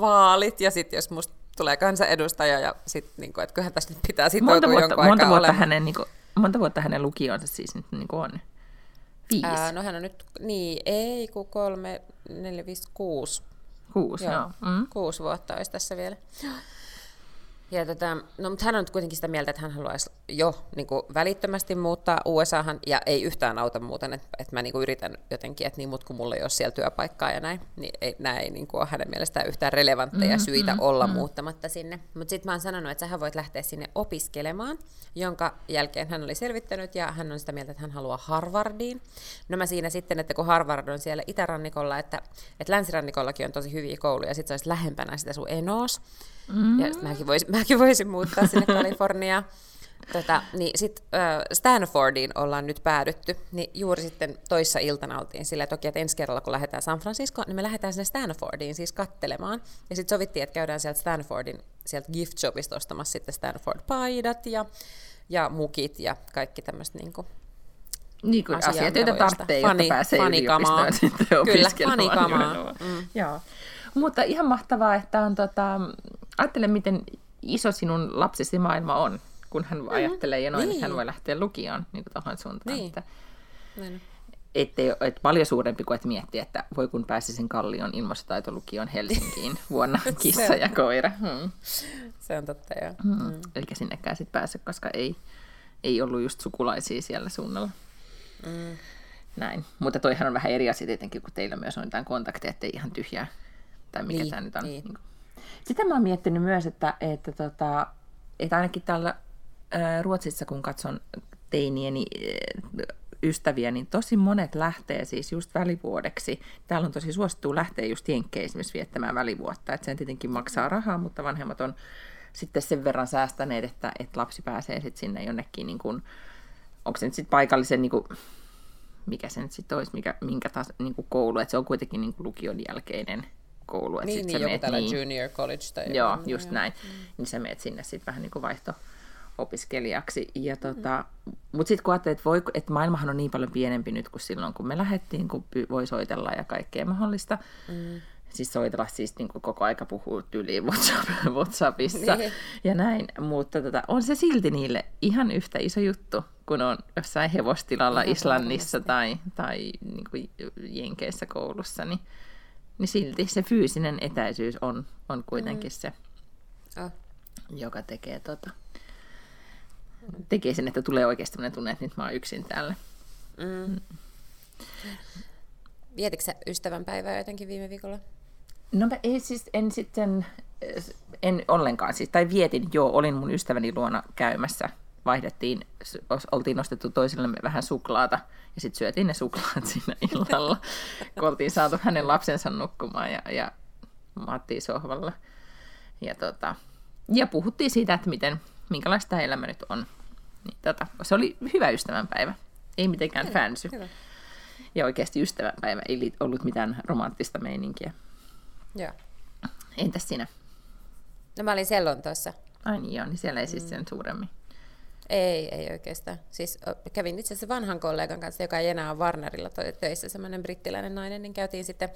vaalit ja sitten jos musta tulee kansanedustaja ja sitten niin kuin, että kyllähän tässä nyt pitää sitoutua jonkun aikaa olemaan. Niin monta vuotta hänen lukionsa siis nyt niin on? 5? No hän on nyt, niin ei kun 3, 4, 5, 6. 6, joo. Mm. 6 vuotta olisi tässä vielä. Ja no, mutta hän on nyt kuitenkin sitä mieltä, että hän haluaisi jo niin kuin välittömästi muuttaa USAhan, ja ei yhtään auta muuten, että mä niin kuin yritän jotenkin, että niin mut kun mulla ei ole siellä työpaikkaa ja näin, niin nämä ei niin kuin ole hänen mielestään yhtään relevantteja syitä olla muuttamatta sinne. Mutta sitten mä oon sanonut, että sähän voit lähteä sinne opiskelemaan, jonka jälkeen hän oli selvittänyt, ja hän on sitä mieltä, että hän haluaa Harvardiin. No mä siinä sitten, että kun Harvard on siellä itärannikolla, että länsirannikollakin on tosi hyviä kouluja, ja sitten se olisi lähempänä sitä sun enoos. Ja mäkin voisin muuttaa sinne Kaliforniaan. Niin sit Stanfordiin ollaan nyt päädytty, niin juuri sitten toissa iltana oltiin sillä toki, että ensi kerralla kun lähdetään San Franciscoon, niin me lähdetään sinne Stanfordiin siis kattelemaan. Ja sitten sovittiin, että käydään sieltä Stanfordin sieltä gift shopista ostamassa sitten Stanford-paidat ja mukit ja kaikki tämmöistä niinku. Niin kuin asiat, joita tarvitsee, jotta pääsee yliopistoon sitten opiskelemaan. Kyllä, fanikamaa. Joo. Mutta ihan mahtavaa, että on ajattele, miten iso sinun lapsesi maailma on, kun hän ajattelee ja noin, niin. Että hän voi lähteä lukioon niin kuin tohon suuntaan. Niin. Että paljon suurempi kuin et miettiä, että voi kun pääsisin Kallion ilmaisutaitolukioon Helsinkiin vuonna kissa ja koira. Se on totta, joo. Eikä sinnekään sitten pääse, koska ei ollut just sukulaisia siellä suunnalla. Näin. Mutta toihan on vähän eri asia tietenkin, kun teillä myös on jotain kontakteja, ettei ihan tyhjää. Tai mikä niin, tämä nyt on. Niin. Sitä mä oon miettinyt myös, että ainakin täällä Ruotsissa, kun katson teinieni ystäviä, niin tosi monet lähtee siis just välivuodeksi. Täällä on tosi suosittu lähteä just Jenkkeihin esimerkiksi viettämään välivuotta. Että sen tietenkin maksaa rahaa, mutta vanhemmat on sitten sen verran säästäneet, että lapsi pääsee sitten sinne jonnekin, niin kuin, onko se nyt sitten paikallisen... Niin kuin, mikä se nyt sitten olisi, niin kuin koulu, että se on kuitenkin niin kuin lukion jälkeinen koulu. Että niin, joku tällainen junior college tai... Joo, just näin. Niin sä meet sinne sitten vähän niin kuin vaihto-opiskelijaksi. Mutta sitten kun ajattelee, että maailmahan on niin paljon pienempi nyt kuin silloin, kun me lähdettiin, kun voi soitella ja kaikkea mahdollista. Siis soitella siis niin kuin koko aika puhuu yli WhatsAppissa ja näin. Mutta on se silti niille ihan yhtä iso juttu, kun on jossain hevostilalla Islannissa tai niin kuin Jenkeissä koulussa, niin silti se fyysinen etäisyys on kuitenkin se, joka tekee sen, että tulee oikeasti sellainen tunne, että nyt mä oon yksin täällä. Vietitkö sä ystävänpäivää jotenkin viime viikolla? No mä en ollenkaan siis, tai vietin, olin mun ystäväni luona käymässä. Vaihdettiin, oltiin nostettu toisillemme vähän suklaata ja sitten syötiin ne suklaat siinä illalla, kun oltiin saatu hänen lapsensa nukkumaan ja maattiin sohvalla. Ja puhuttiin siitä, että minkälaista elämä nyt on. Niin, se oli hyvä ystävänpäivä, ei mitenkään fänsy. Ja oikeasti ystävänpäivä ei ollut mitään romanttista meininkiä. Joo. Entäs sinä? No mä olin Lontoossa. Ai niin joo, niin siellä ei siis sen suuremmin. Ei oikeastaan. Siis kävin itse asiassa vanhan kollegan kanssa, joka ei enää ole Warnerilla töissä, semmoinen brittiläinen nainen, niin käytiin sitten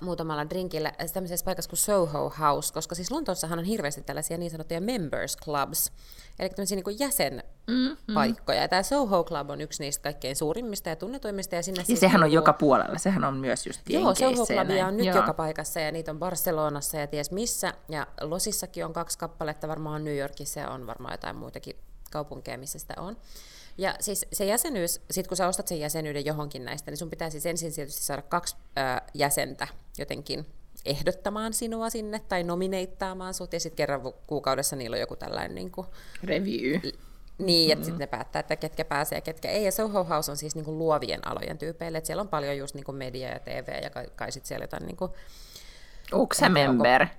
muutamalla drinkillä tämmöisessä paikassa kuin Soho House, koska siis Lontoossahan on hirveästi tällaisia niin sanottuja members clubs, eli tämmöisiä niin kuin jäsenpaikkoja. Ja tämä Soho Club on yksi niistä kaikkein suurimmista ja tunnetuimmista. Ja siis sehän on joka puolella, sehän on myös just Jenkeissä. Joo, Soho Clubia on nyt joka paikassa ja niitä on Barcelonassa ja ties missä. Ja Losissakin on 2 kappaletta, varmaan New Yorkissa ja on varmaan jotain muitakin kaupunkeja, missä sitä on. Ja siis se jäsenyys, sit kun sä ostat sen jäsenyyden johonkin näistä, niin sun pitää siis ensin tietysti saada 2 jäsentä jotenkin ehdottamaan sinua sinne tai nomineittaamaan sut, ja sitten kerran kuukaudessa niillä on joku tällainen niin kuin review. Niin, että sitten ne päättää, että ketkä pääsee ja ketkä ei. Ja Soho House on siis niin kuin luovien alojen tyypeille, että siellä on paljon just niin kuin media ja TV ja kai sitten siellä jotain... Niin kuin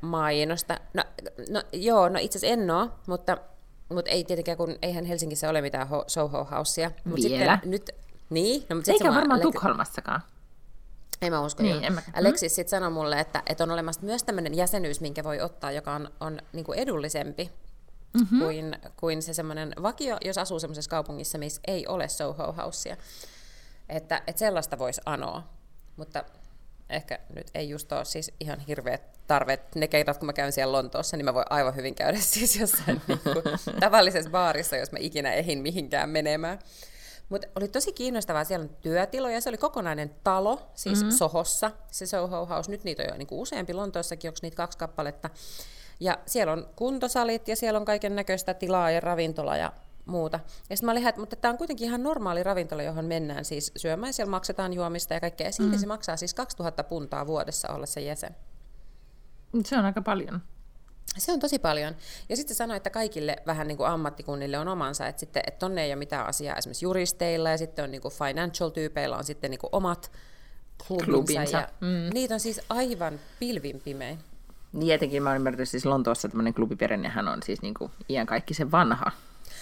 mainosta. No, itse asiassa en ole, mutta ei tietenkään, kun eihän Helsingissä ole mitään Soho Housea. Vielä? Sitten, nyt, niin, no, eikä varmaan Tukholmassakaan. En mä usko. Niin, Alexis sitten sanoi mulle, että on olemassa myös tämmöinen jäsenyys, minkä voi ottaa, joka on niinku edullisempi kuin se semmoinen vakio, jos asuu semmoisessa kaupungissa, missä ei ole Soho Housea. Että sellaista voisi anoa, mutta ehkä nyt ei just ole siis ihan hirveä tarve. Ne keitat, kun mä käyn siellä Lontoossa, niin mä voin aivan hyvin käydä siis jossain niinku tavallisessa baarissa, jos mä ikinä ehdin mihinkään menemään. Mutta oli tosi kiinnostavaa, siellä on työtiloja, se oli kokonainen talo, siis Sohossa, se Soho House, nyt niitä on jo niinku useampi Lontoossakin, onko niitä 2 kappaletta. Ja siellä on kuntosalit ja siellä on kaiken näköistä tilaa ja ravintola ja muuta. Ja sitten mä olin, että tämä on kuitenkin ihan normaali ravintola, johon mennään siis syömään, siellä maksetaan juomista ja kaikkea, ja silti se maksaa siis 2000 puntaa vuodessa olla se jäsen. Se on aika paljon. Se on tosi paljon. Ja sitten sanoi, että kaikille vähän niin kuin ammattikunnille on omansa, että sitten että tonne ei ole mitään asiaa esimerkiksi juristeilla ja sitten on niin kuin financial-tyypeillä on sitten niin kuin omat klubinsa. Ja niitä on siis aivan pilvin pimein. Niin jotenkin mä olen ymmärtänyt, siis Lontoossa tämmöinen klubiperinnehän on siis niin kuin iänkaikkisen vanha.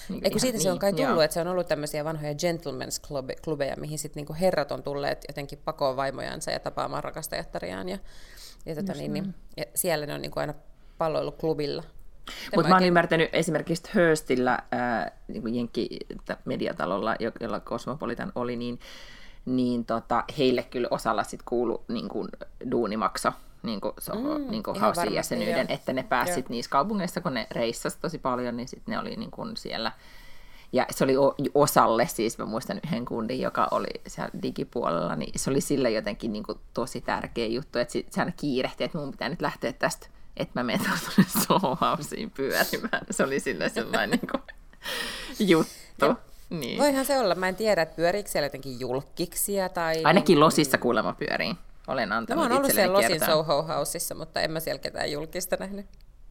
Niin eiku siitä niin, se on kai tullut, että se on ollut tämmöisiä vanhoja gentlemen's klubeja, mihin sitten niinku herrat on tulleet jotenkin pakoon vaimojansa ja tapaamaan rakastajattariaan. Ja, ja siellä ne on niinku aina palloillut klubilla. Mutta mä oon ymmärtänyt esimerkiksi Hearstillä, niinku Jenkki-mediatalolla, jolla Cosmopolitan oli, niin heille kyllä osalla sit kuului niinku duunimakso. Niinku hausin jäsenyyden, että ne pääsit niissä kaupungeissa, kun ne reissasi tosi paljon, niin sitten ne oli niin kuin siellä. Ja se oli osalle, siis mä muistan yhden kundin, joka oli siellä digipuolella, niin se oli sille jotenkin niin kuin tosi tärkeä juttu, että se aina kiirehti, että mun pitää nyt lähteä tästä, että mä menen tuonne Soho Houseen pyörimään. Se oli sille sellainen niin kuin juttu. Niin. Voihan se olla, mä en tiedä, että pyöriikö siellä jotenkin julkkiksia tai... Ainakin losissa kuulemma pyörii. Olen antanut itselleni kertaan. Mä oon ollut siellä Losin Soho Houseissa, mutta en mä siellä ketään julkista nähnyt.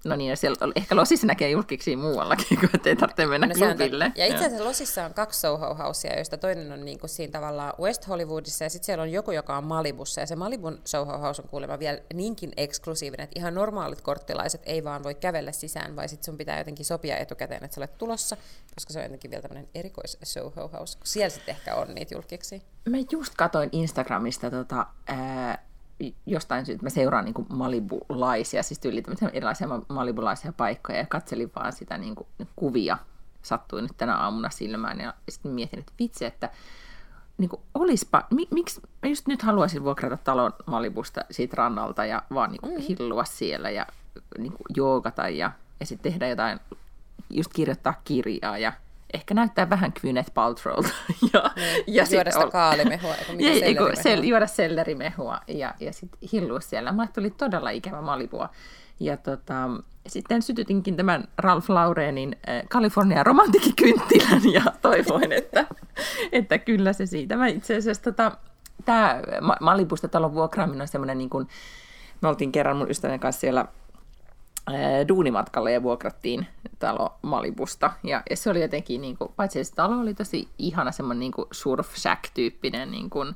No niin, siellä, ehkä Losissa näkee julkiksi muuallakin, kun ettei tarvitse mennä klubille. Ja itse asiassa Losissa on 2 Soho Housea, joista toinen on niin kuin siinä tavallaan West Hollywoodissa, ja sitten siellä on joku, joka on Malibussa, ja se Malibun Soho House on kuulemma vielä niinkin eksklusiivinen, että ihan normaalit korttilaiset ei vaan voi kävellä sisään, vai sitten sun pitää jotenkin sopia etukäteen, että sä olet tulossa, koska se on jotenkin vielä tämmöinen erikois Soho House, kun siellä sitten ehkä on niitä julkiksi. Mä just katsoin Instagramista jostain syystä mä seuraan niinku malibulaisia, siis tyyli erilaisia malibulaisia paikkoja, ja katselin vaan sitä niinku kuvia, sattui nyt tänä aamuna silmään, ja sitten mietin, että vitsi, että niinku olispa, miksi mä just nyt haluaisin vuokrata talon Malibusta siitä rannalta, ja vaan niinku hillua siellä, ja niinku joogata, ja sitten tehdä jotain, just kirjoittaa kirjaa, ja ehkä näyttää vähän Gwyneth Paltrowlta. Ja juoda sitä kaalimehua. Juoda sellerimehua ja sitten hillua siellä. Mulle tuli todella ikävä Malibua. Ja sitten sytytinkin tämän Ralph Laurenin Kalifornian romantikikynttilän ja toivoin, että kyllä se siitä. Mä itse asiassa tämä Malibusta talon vuokraaminen on semmoinen, niin kuin me oltiin kerran mun ystävän kanssa siellä duunimatkalle ja vuokrattiin talo Malibusta, ja se oli jotenkin, niin kuin, paitsi se talo oli tosi ihana, semmoinen niin kuin surf shack-tyyppinen niin kuin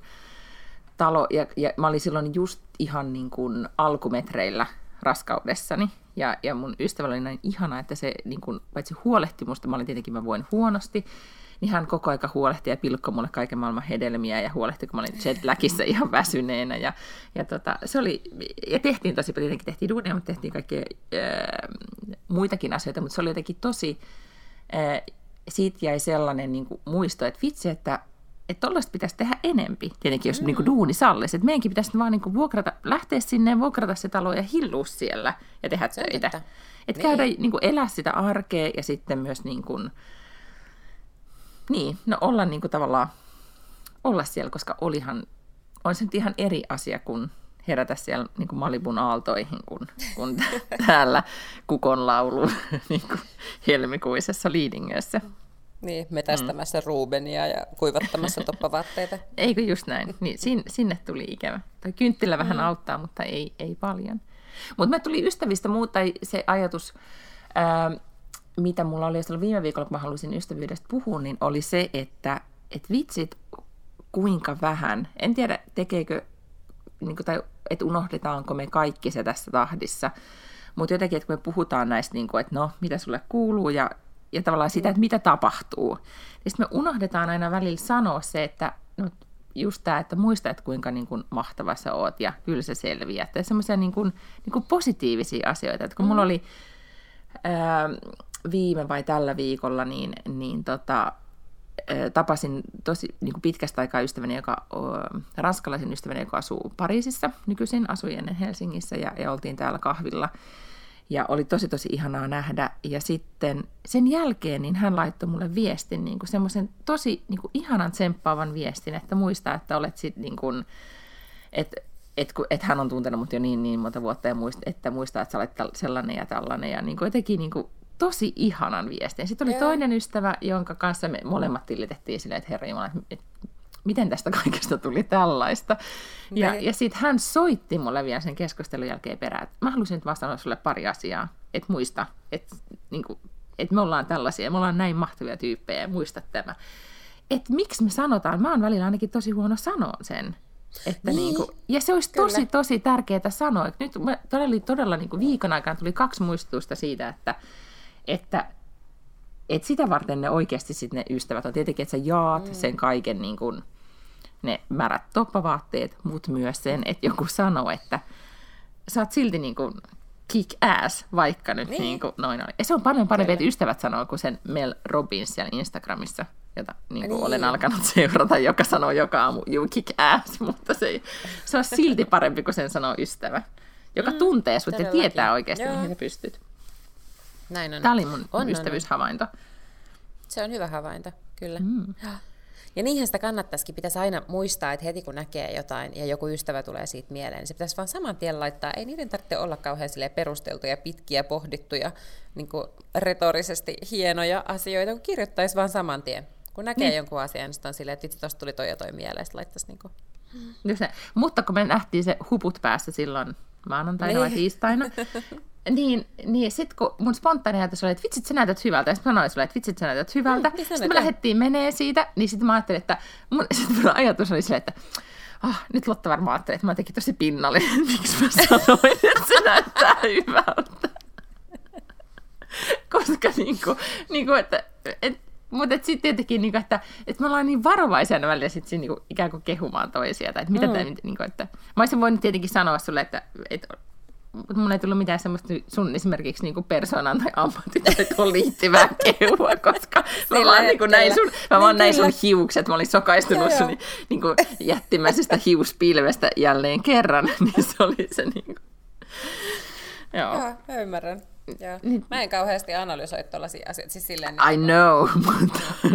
talo, ja mä olin silloin just ihan niin kuin alkumetreillä raskaudessani, ja mun ystävällä oli näin ihana, että se niin kuin, paitsi huolehti musta, mä olin tietenkin, mä voin huonosti, niin hän koko aika huolehti ja pilkkoi mulle kaiken maailman hedelmiä ja huolehti, kun mä olin jetlagissa ihan väsyneenä. Se oli, ja tehtiin tosi paljon, tietenkin tehtiin duunia, mutta tehtiin kaikkia muitakin asioita, mutta se oli jotenkin tosi, siitä jäi sellainen niin kuin muisto, että vitsi, että tollaista pitäisi tehdä enempi, tietenkin jos niin kuin duuni sallisi, että meidänkin pitäisi vaan niin kuin vuokrata, lähteä sinne, vuokrata se talo ja hillua siellä ja tehdä töitä. Että käydä niin kuin elää sitä arkea ja sitten myös niin kuin, niin, no olla niinku tavallaan olla siellä, koska on se nyt ihan eri asia kuin herätä siellä niinku Malibun aaltoihin kun täällä kukonlaulu niinku helmikuisessa Liidingössä. Niin, metästämässä Rubenia ja kuivattamassa toppavaatteita. Eikö just näin? Niin, sinne tuli ikävä. Tai kynttilä vähän auttaa, mutta ei paljon. Mutta me tuli ystävistä muuta se ajatus... mitä mulla oli jo viime viikolla, kun mä halusin ystävyydestä puhua, niin oli se, että vitsit, kuinka vähän. En tiedä, tekeekö, niin kuin, tai että unohdetaanko me kaikki se tässä tahdissa, mutta jotenkin, että kun me puhutaan näistä, niin kuin, että no, mitä sulle kuuluu ja tavallaan sitä, että mitä tapahtuu, niin sitten me unohdetaan aina välillä sanoa se, että no, just tämä, että muistat kuinka niin kuin mahtava sä oot ja kyllä sä selviät. Tai semmoisia niin kuin positiivisia asioita. Että kun mulla oli viime vai tällä viikolla, tapasin tosi niin kuin pitkästä aikaa ystäväni, ranskalaisen ystäväni, joka asuu Pariisissa nykyisin, asui ennen Helsingissä ja oltiin täällä kahvilla. Ja oli tosi tosi ihanaa nähdä. Ja sitten sen jälkeen niin hän laittoi mulle viestin, niin kuin semmoisen tosi niin kuin ihanan tsemppaavan viestin, että muista, että olet sit niin kuin, että hän on tuntenut mut jo niin monta vuotta ja muista, että sä olet sellainen ja tällainen ja niin kuin jotenkin niin kuin tosi ihanan viestin. Sitten oli toinen ystävä, jonka kanssa me molemmat tilitettiin silleen, että herra jumala, että miten tästä kaikesta tuli tällaista. Ja sitten hän soitti mulle vielä sen keskustelun jälkeen perään, että mä halusin nyt vaan sanoa sulle pari asiaa, että muista, että niinku, et me ollaan tällaisia, me ollaan näin mahtavia tyyppejä, muista tämä. Että miksi me sanotaan, mä oon välillä ainakin tosi huono sanoa sen. Että niinku, ja se olisi tosi, tosi tärkeää sanoa. Et nyt todella niinku viikon aikana tuli 2 muistutusta siitä, että sitä varten ne oikeasti sit ne ystävät on tietenkin, että sä jaat sen kaiken niin kun ne märät toppavaatteet, mutta myös sen, että joku sanoo, että sä oot silti niin kun kick ass, vaikka nyt niin kun noin on. Ja se on paljon parempi, että ystävät sanoo, kuin sen Mel Robbinsian Instagramissa, jota niin. olen alkanut seurata, joka sanoo joka aamu, you kick ass, mutta se on silti parempi, kuin sen sanoo ystävä, joka tuntee sut ja tietää oikeasti, mihin sä pystyt. Näin on. Tämä oli mun ystävyyshavainto. Se on hyvä havainto, kyllä. Ja niinhän sitä kannattaisikin. Pitäisi aina muistaa, että heti kun näkee jotain ja joku ystävä tulee siitä mieleen, niin se pitäisi vaan saman tien laittaa. Ei niiden tarvitse olla kauhean perusteltuja, pitkiä, pohdittuja, niin kuin retorisesti hienoja asioita, kun kirjoittaisi vaan saman tien. Kun näkee jonkun asian, niin on silleen, että vitsi, tuosta tuli toi ja toi mieleen, sitten laittaisi niin kuin... Mutta kun me nähtiin se huput päässä silloin maanantaina vai tiistaina, niin sitten kun mun spontaani ajatus oli, että vitsit sä näytät hyvältä, ja sitten sanoin sulle, että vitsit sä näytät hyvältä, sitten me lähdettiin menee siitä, niin sitten mä ajattelin, että mun ajatus oli silleen, että nyt Lotta varmaan ajattelee, että mä oon tosi pinnallinen, miksi mä sanoin, että se näyttää hyvältä. Koska niinku mutta sitten tietenkin, niinku, että me ollaan niin varovaisia välillä sitten niinku, ikään kuin kehumaan toisia, tai että mitä tämä, niinku, että mä olisin voinut tietenkin sanoa sulle, että mun ei tullut mitään semmoista sun esimerkiksi niinku persoonaan tai ammattitaitoon liittyvää kehua, koska mä vaan näin sun hiukset, mä olin sokaistunut sun niinku jättimäisestä hiuspilvestä jälleen kerran, niin se oli se niinku. Joo. Mä ymmärrän. Joo. Mä en kauheasti analysoi tuollaisia asioita. Siis silleen, niin I know.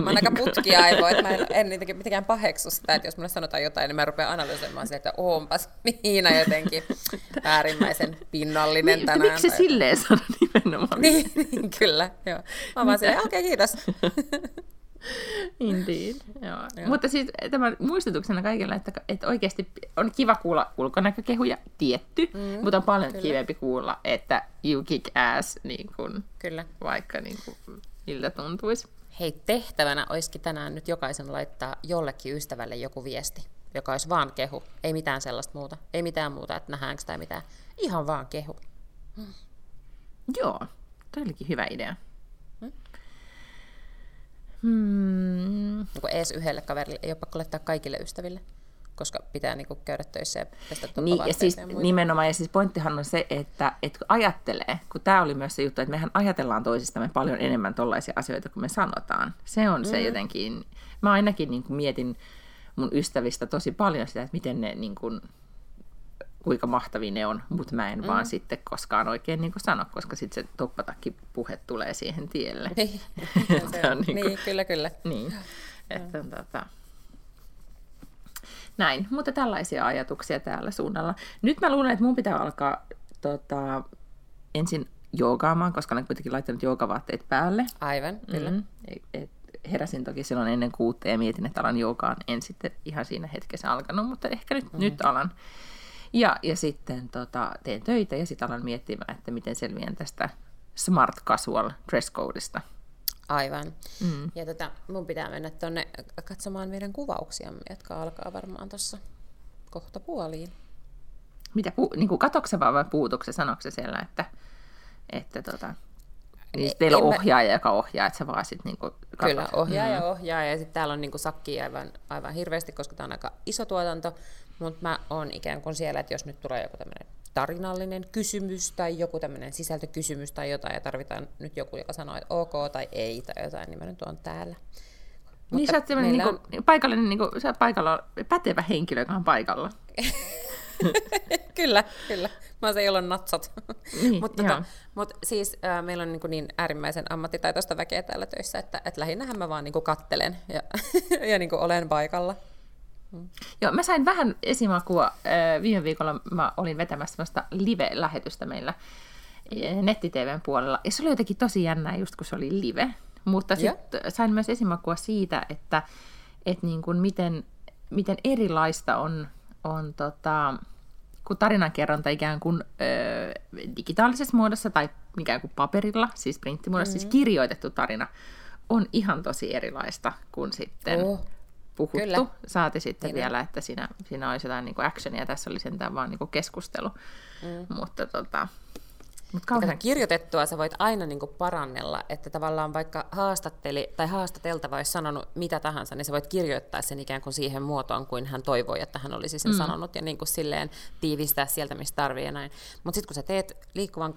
Mä oon aika putkiaivo, että mä en mitenkään paheksu sitä, että jos mulle sanotaan jotain, niin mä rupean analysoimaan sitä, että onpas Miina jotenkin äärimmäisen pinnallinen tänään. Miksi se silleen sano nimenomaan? Niin, kyllä. Joo. Mä vaan silleen, okei, kiitos. Indeed. Joo. Mutta siis tämän muistutuksena kaikilla, että oikeasti on kiva kuulla ulkonäkökehuja, tietty, mutta on paljon kivempi kuulla, että you kick ass, niin kun, vaikka niin kun, miltä tuntuisi. Hei, tehtävänä olisikin tänään nyt jokaisen laittaa jollekin ystävälle joku viesti, joka olisi vaan kehu. Ei mitään sellaista muuta. Ei mitään muuta, että nähdäänkö tai mitään. Ihan vaan kehu. Joo, todellakin hyvä idea. Niin ees yhdelle kaverille, ei ole pakko laittaa kaikille ystäville, koska pitää niinku käydä töissä ja pestä toppavaatteita siis ja muita. Nimenomaan, ja siis pointtihan on se, että kun ajattelee, kun tämä oli myös se juttu, että mehän ajatellaan toisistamme paljon enemmän tollaisia asioita kuin me sanotaan. Se on se jotenkin, mä ainakin niin kuin mietin mun ystävistä tosi paljon sitä, että miten ne, niin kuin, kuinka mahtavia ne on, mutta mä en vaan sitten koskaan oikein niin kuin sano, koska sitten se toppatakkipuhe tulee siihen tielle. Niin, niin, kyllä. Niin, että näin, mutta tällaisia ajatuksia täällä suunnalla. Nyt mä luulen, että mun pitää alkaa ensin joogaamaan, koska olen kuitenkin laittanut joogavaatteet päälle. Aivan, kyllä. Heräsin toki silloin ennen 6 ja mietin, että alan joogaan. En sitten ihan siinä hetkessä alkanut, mutta ehkä nyt alan. Ja sitten teen töitä ja sitten alan miettimään, että miten selviän tästä smart casual dress codeista. Aivan. Ja mun pitää mennä tuonne katsomaan meidän kuvauksiamme, jotka alkaa varmaan tuossa kohta puoliin. Mitä, niin kuin katoksa vaan vai puutukse, sanoksa siellä, että Niin teillä on ohjaaja, joka ohjaa, että sä vaan sit niinku katsot. Kyllä, ohjaaja. Ja sitten täällä on niinku sakkia aivan hirveästi, koska tämä on aika iso tuotanto. Mutta mä oon ikään kuin siellä, että jos nyt tulee joku tämmöinen tarinallinen kysymys tai joku tämmöinen sisältökysymys tai jotain, ja tarvitaan nyt joku, joka sanoo, että ok tai ei tai jotain, niin mä nyt oon täällä. Mutta niin sä oot sellainen paikalla pätevä henkilö, joka on paikalla. Kyllä. Mä oon se, jolla on natsat. Niin, mutta siis meillä on niin äärimmäisen ammattitaitoista väkeä täällä töissä, että lähinnähän mä vaan niin kattelen ja, ja niin olen paikalla. Joo, mä sain vähän esimakua. Viime viikolla mä olin vetämässä live-lähetystä meillä netti-tv:n puolella. Ja se oli jotenkin tosi jännää, just kun se oli live. Mutta sitten sain myös esimakua siitä, että niin kuin miten erilaista on kun tarinankerronta ikään kuin digitaalisessa muodossa tai ikään kuin paperilla, siis printtimuodossa, siis kirjoitettu tarina, on ihan tosi erilaista kuin sitten puhuttu. Kyllä. Saati sitten niin vielä, että siinä olisi jotain niin kuin actionia, tässä oli sentään vaan niin kuin keskustelu. Mm. Mutta kauhean kirjoitettua sä voit aina niin kuin parannella, että tavallaan vaikka haastateltava olisi sanonut mitä tahansa, niin sä voit kirjoittaa sen ikään kuin siihen muotoon, kuin hän toivoi, että hän olisi sen sanonut, ja niin kuin silleen tiivistää sieltä, missä tarvii ja näin. Mutta sitten kun sä teet liikkuvan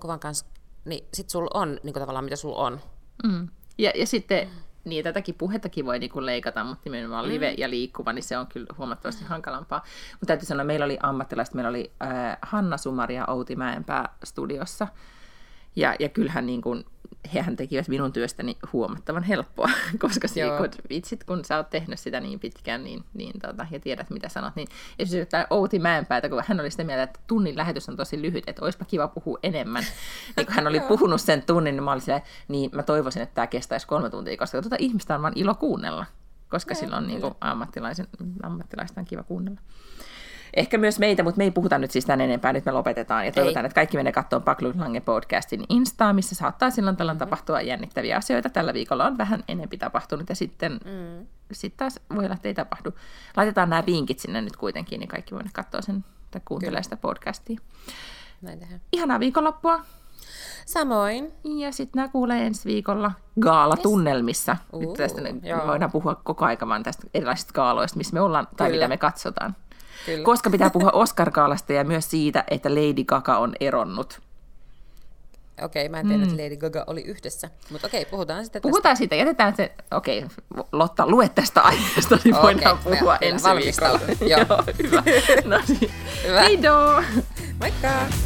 kuvan kanssa, niin sitten sulla on niin kuin tavallaan mitä sulla on. Mm. Ja sitten niin, tätäkin puhettakin voi niinku leikata, mutta nimenomaan live ja liikkuva, niin se on kyllä huomattavasti hankalampaa. Mutta täytyy sanoa, meillä oli ammattilaiset, meillä oli Hanna Sumari ja Outi Mäenpää studiossa. Ja kyllähän niin kun, hehän tekivät minun työstäni huomattavan helppoa, koska kun sä oot tehnyt sitä niin pitkään niin, ja tiedät mitä sanot, niin esimerkiksi Outi Mäenpäätä, kun hän oli sitä mieltä, että tunnin lähetys on tosi lyhyt, että olisipa kiva puhua enemmän. Ja kun hän oli puhunut sen tunnin, niin mä olin silleen, niin mä toivoisin, että tämä kestäisi 3 tuntia, koska tuota ihmistä on vaan ilo kuunnella, koska silloin niin ammattilaista on kiva kuunnella. Ehkä myös meitä, mutta me ei puhuta nyt siis tämän enempää, nyt me lopetetaan ja toivotaan, että kaikki menee katsomaan Backlund-Langen podcastin Instaa, missä saattaa silloin tällöin tapahtua jännittäviä asioita. Tällä viikolla on vähän enempi tapahtunut ja sitten sit taas voi olla, että ei tapahdu. Laitetaan nämä vinkit sinne nyt kuitenkin, niin kaikki voi katsoa sen tai kuuntelee sitä podcastia. Ihanaa viikonloppua. Samoin. Ja sitten nämä kuulee ensi viikolla gaalatunnelmissa. Nyt tästä voidaan puhua koko aika vaan tästä erilaisista gaaloista, missä me ollaan tai mitä me katsotaan. Kyllä. Koska pitää puhua Oscar-gaalasta ja myös siitä, että Lady Gaga on eronnut. Okei, mä en tiedä, että Lady Gaga oli yhdessä, mutta okei, puhutaan sitten tästä. Puhutaan siitä, jätetään se. Okei, Lotta, lue tästä aiheesta, niin voidaan puhua ensi viikolla. Joo, hyvä. No niin. Hyvä. Heidoo! Moikka!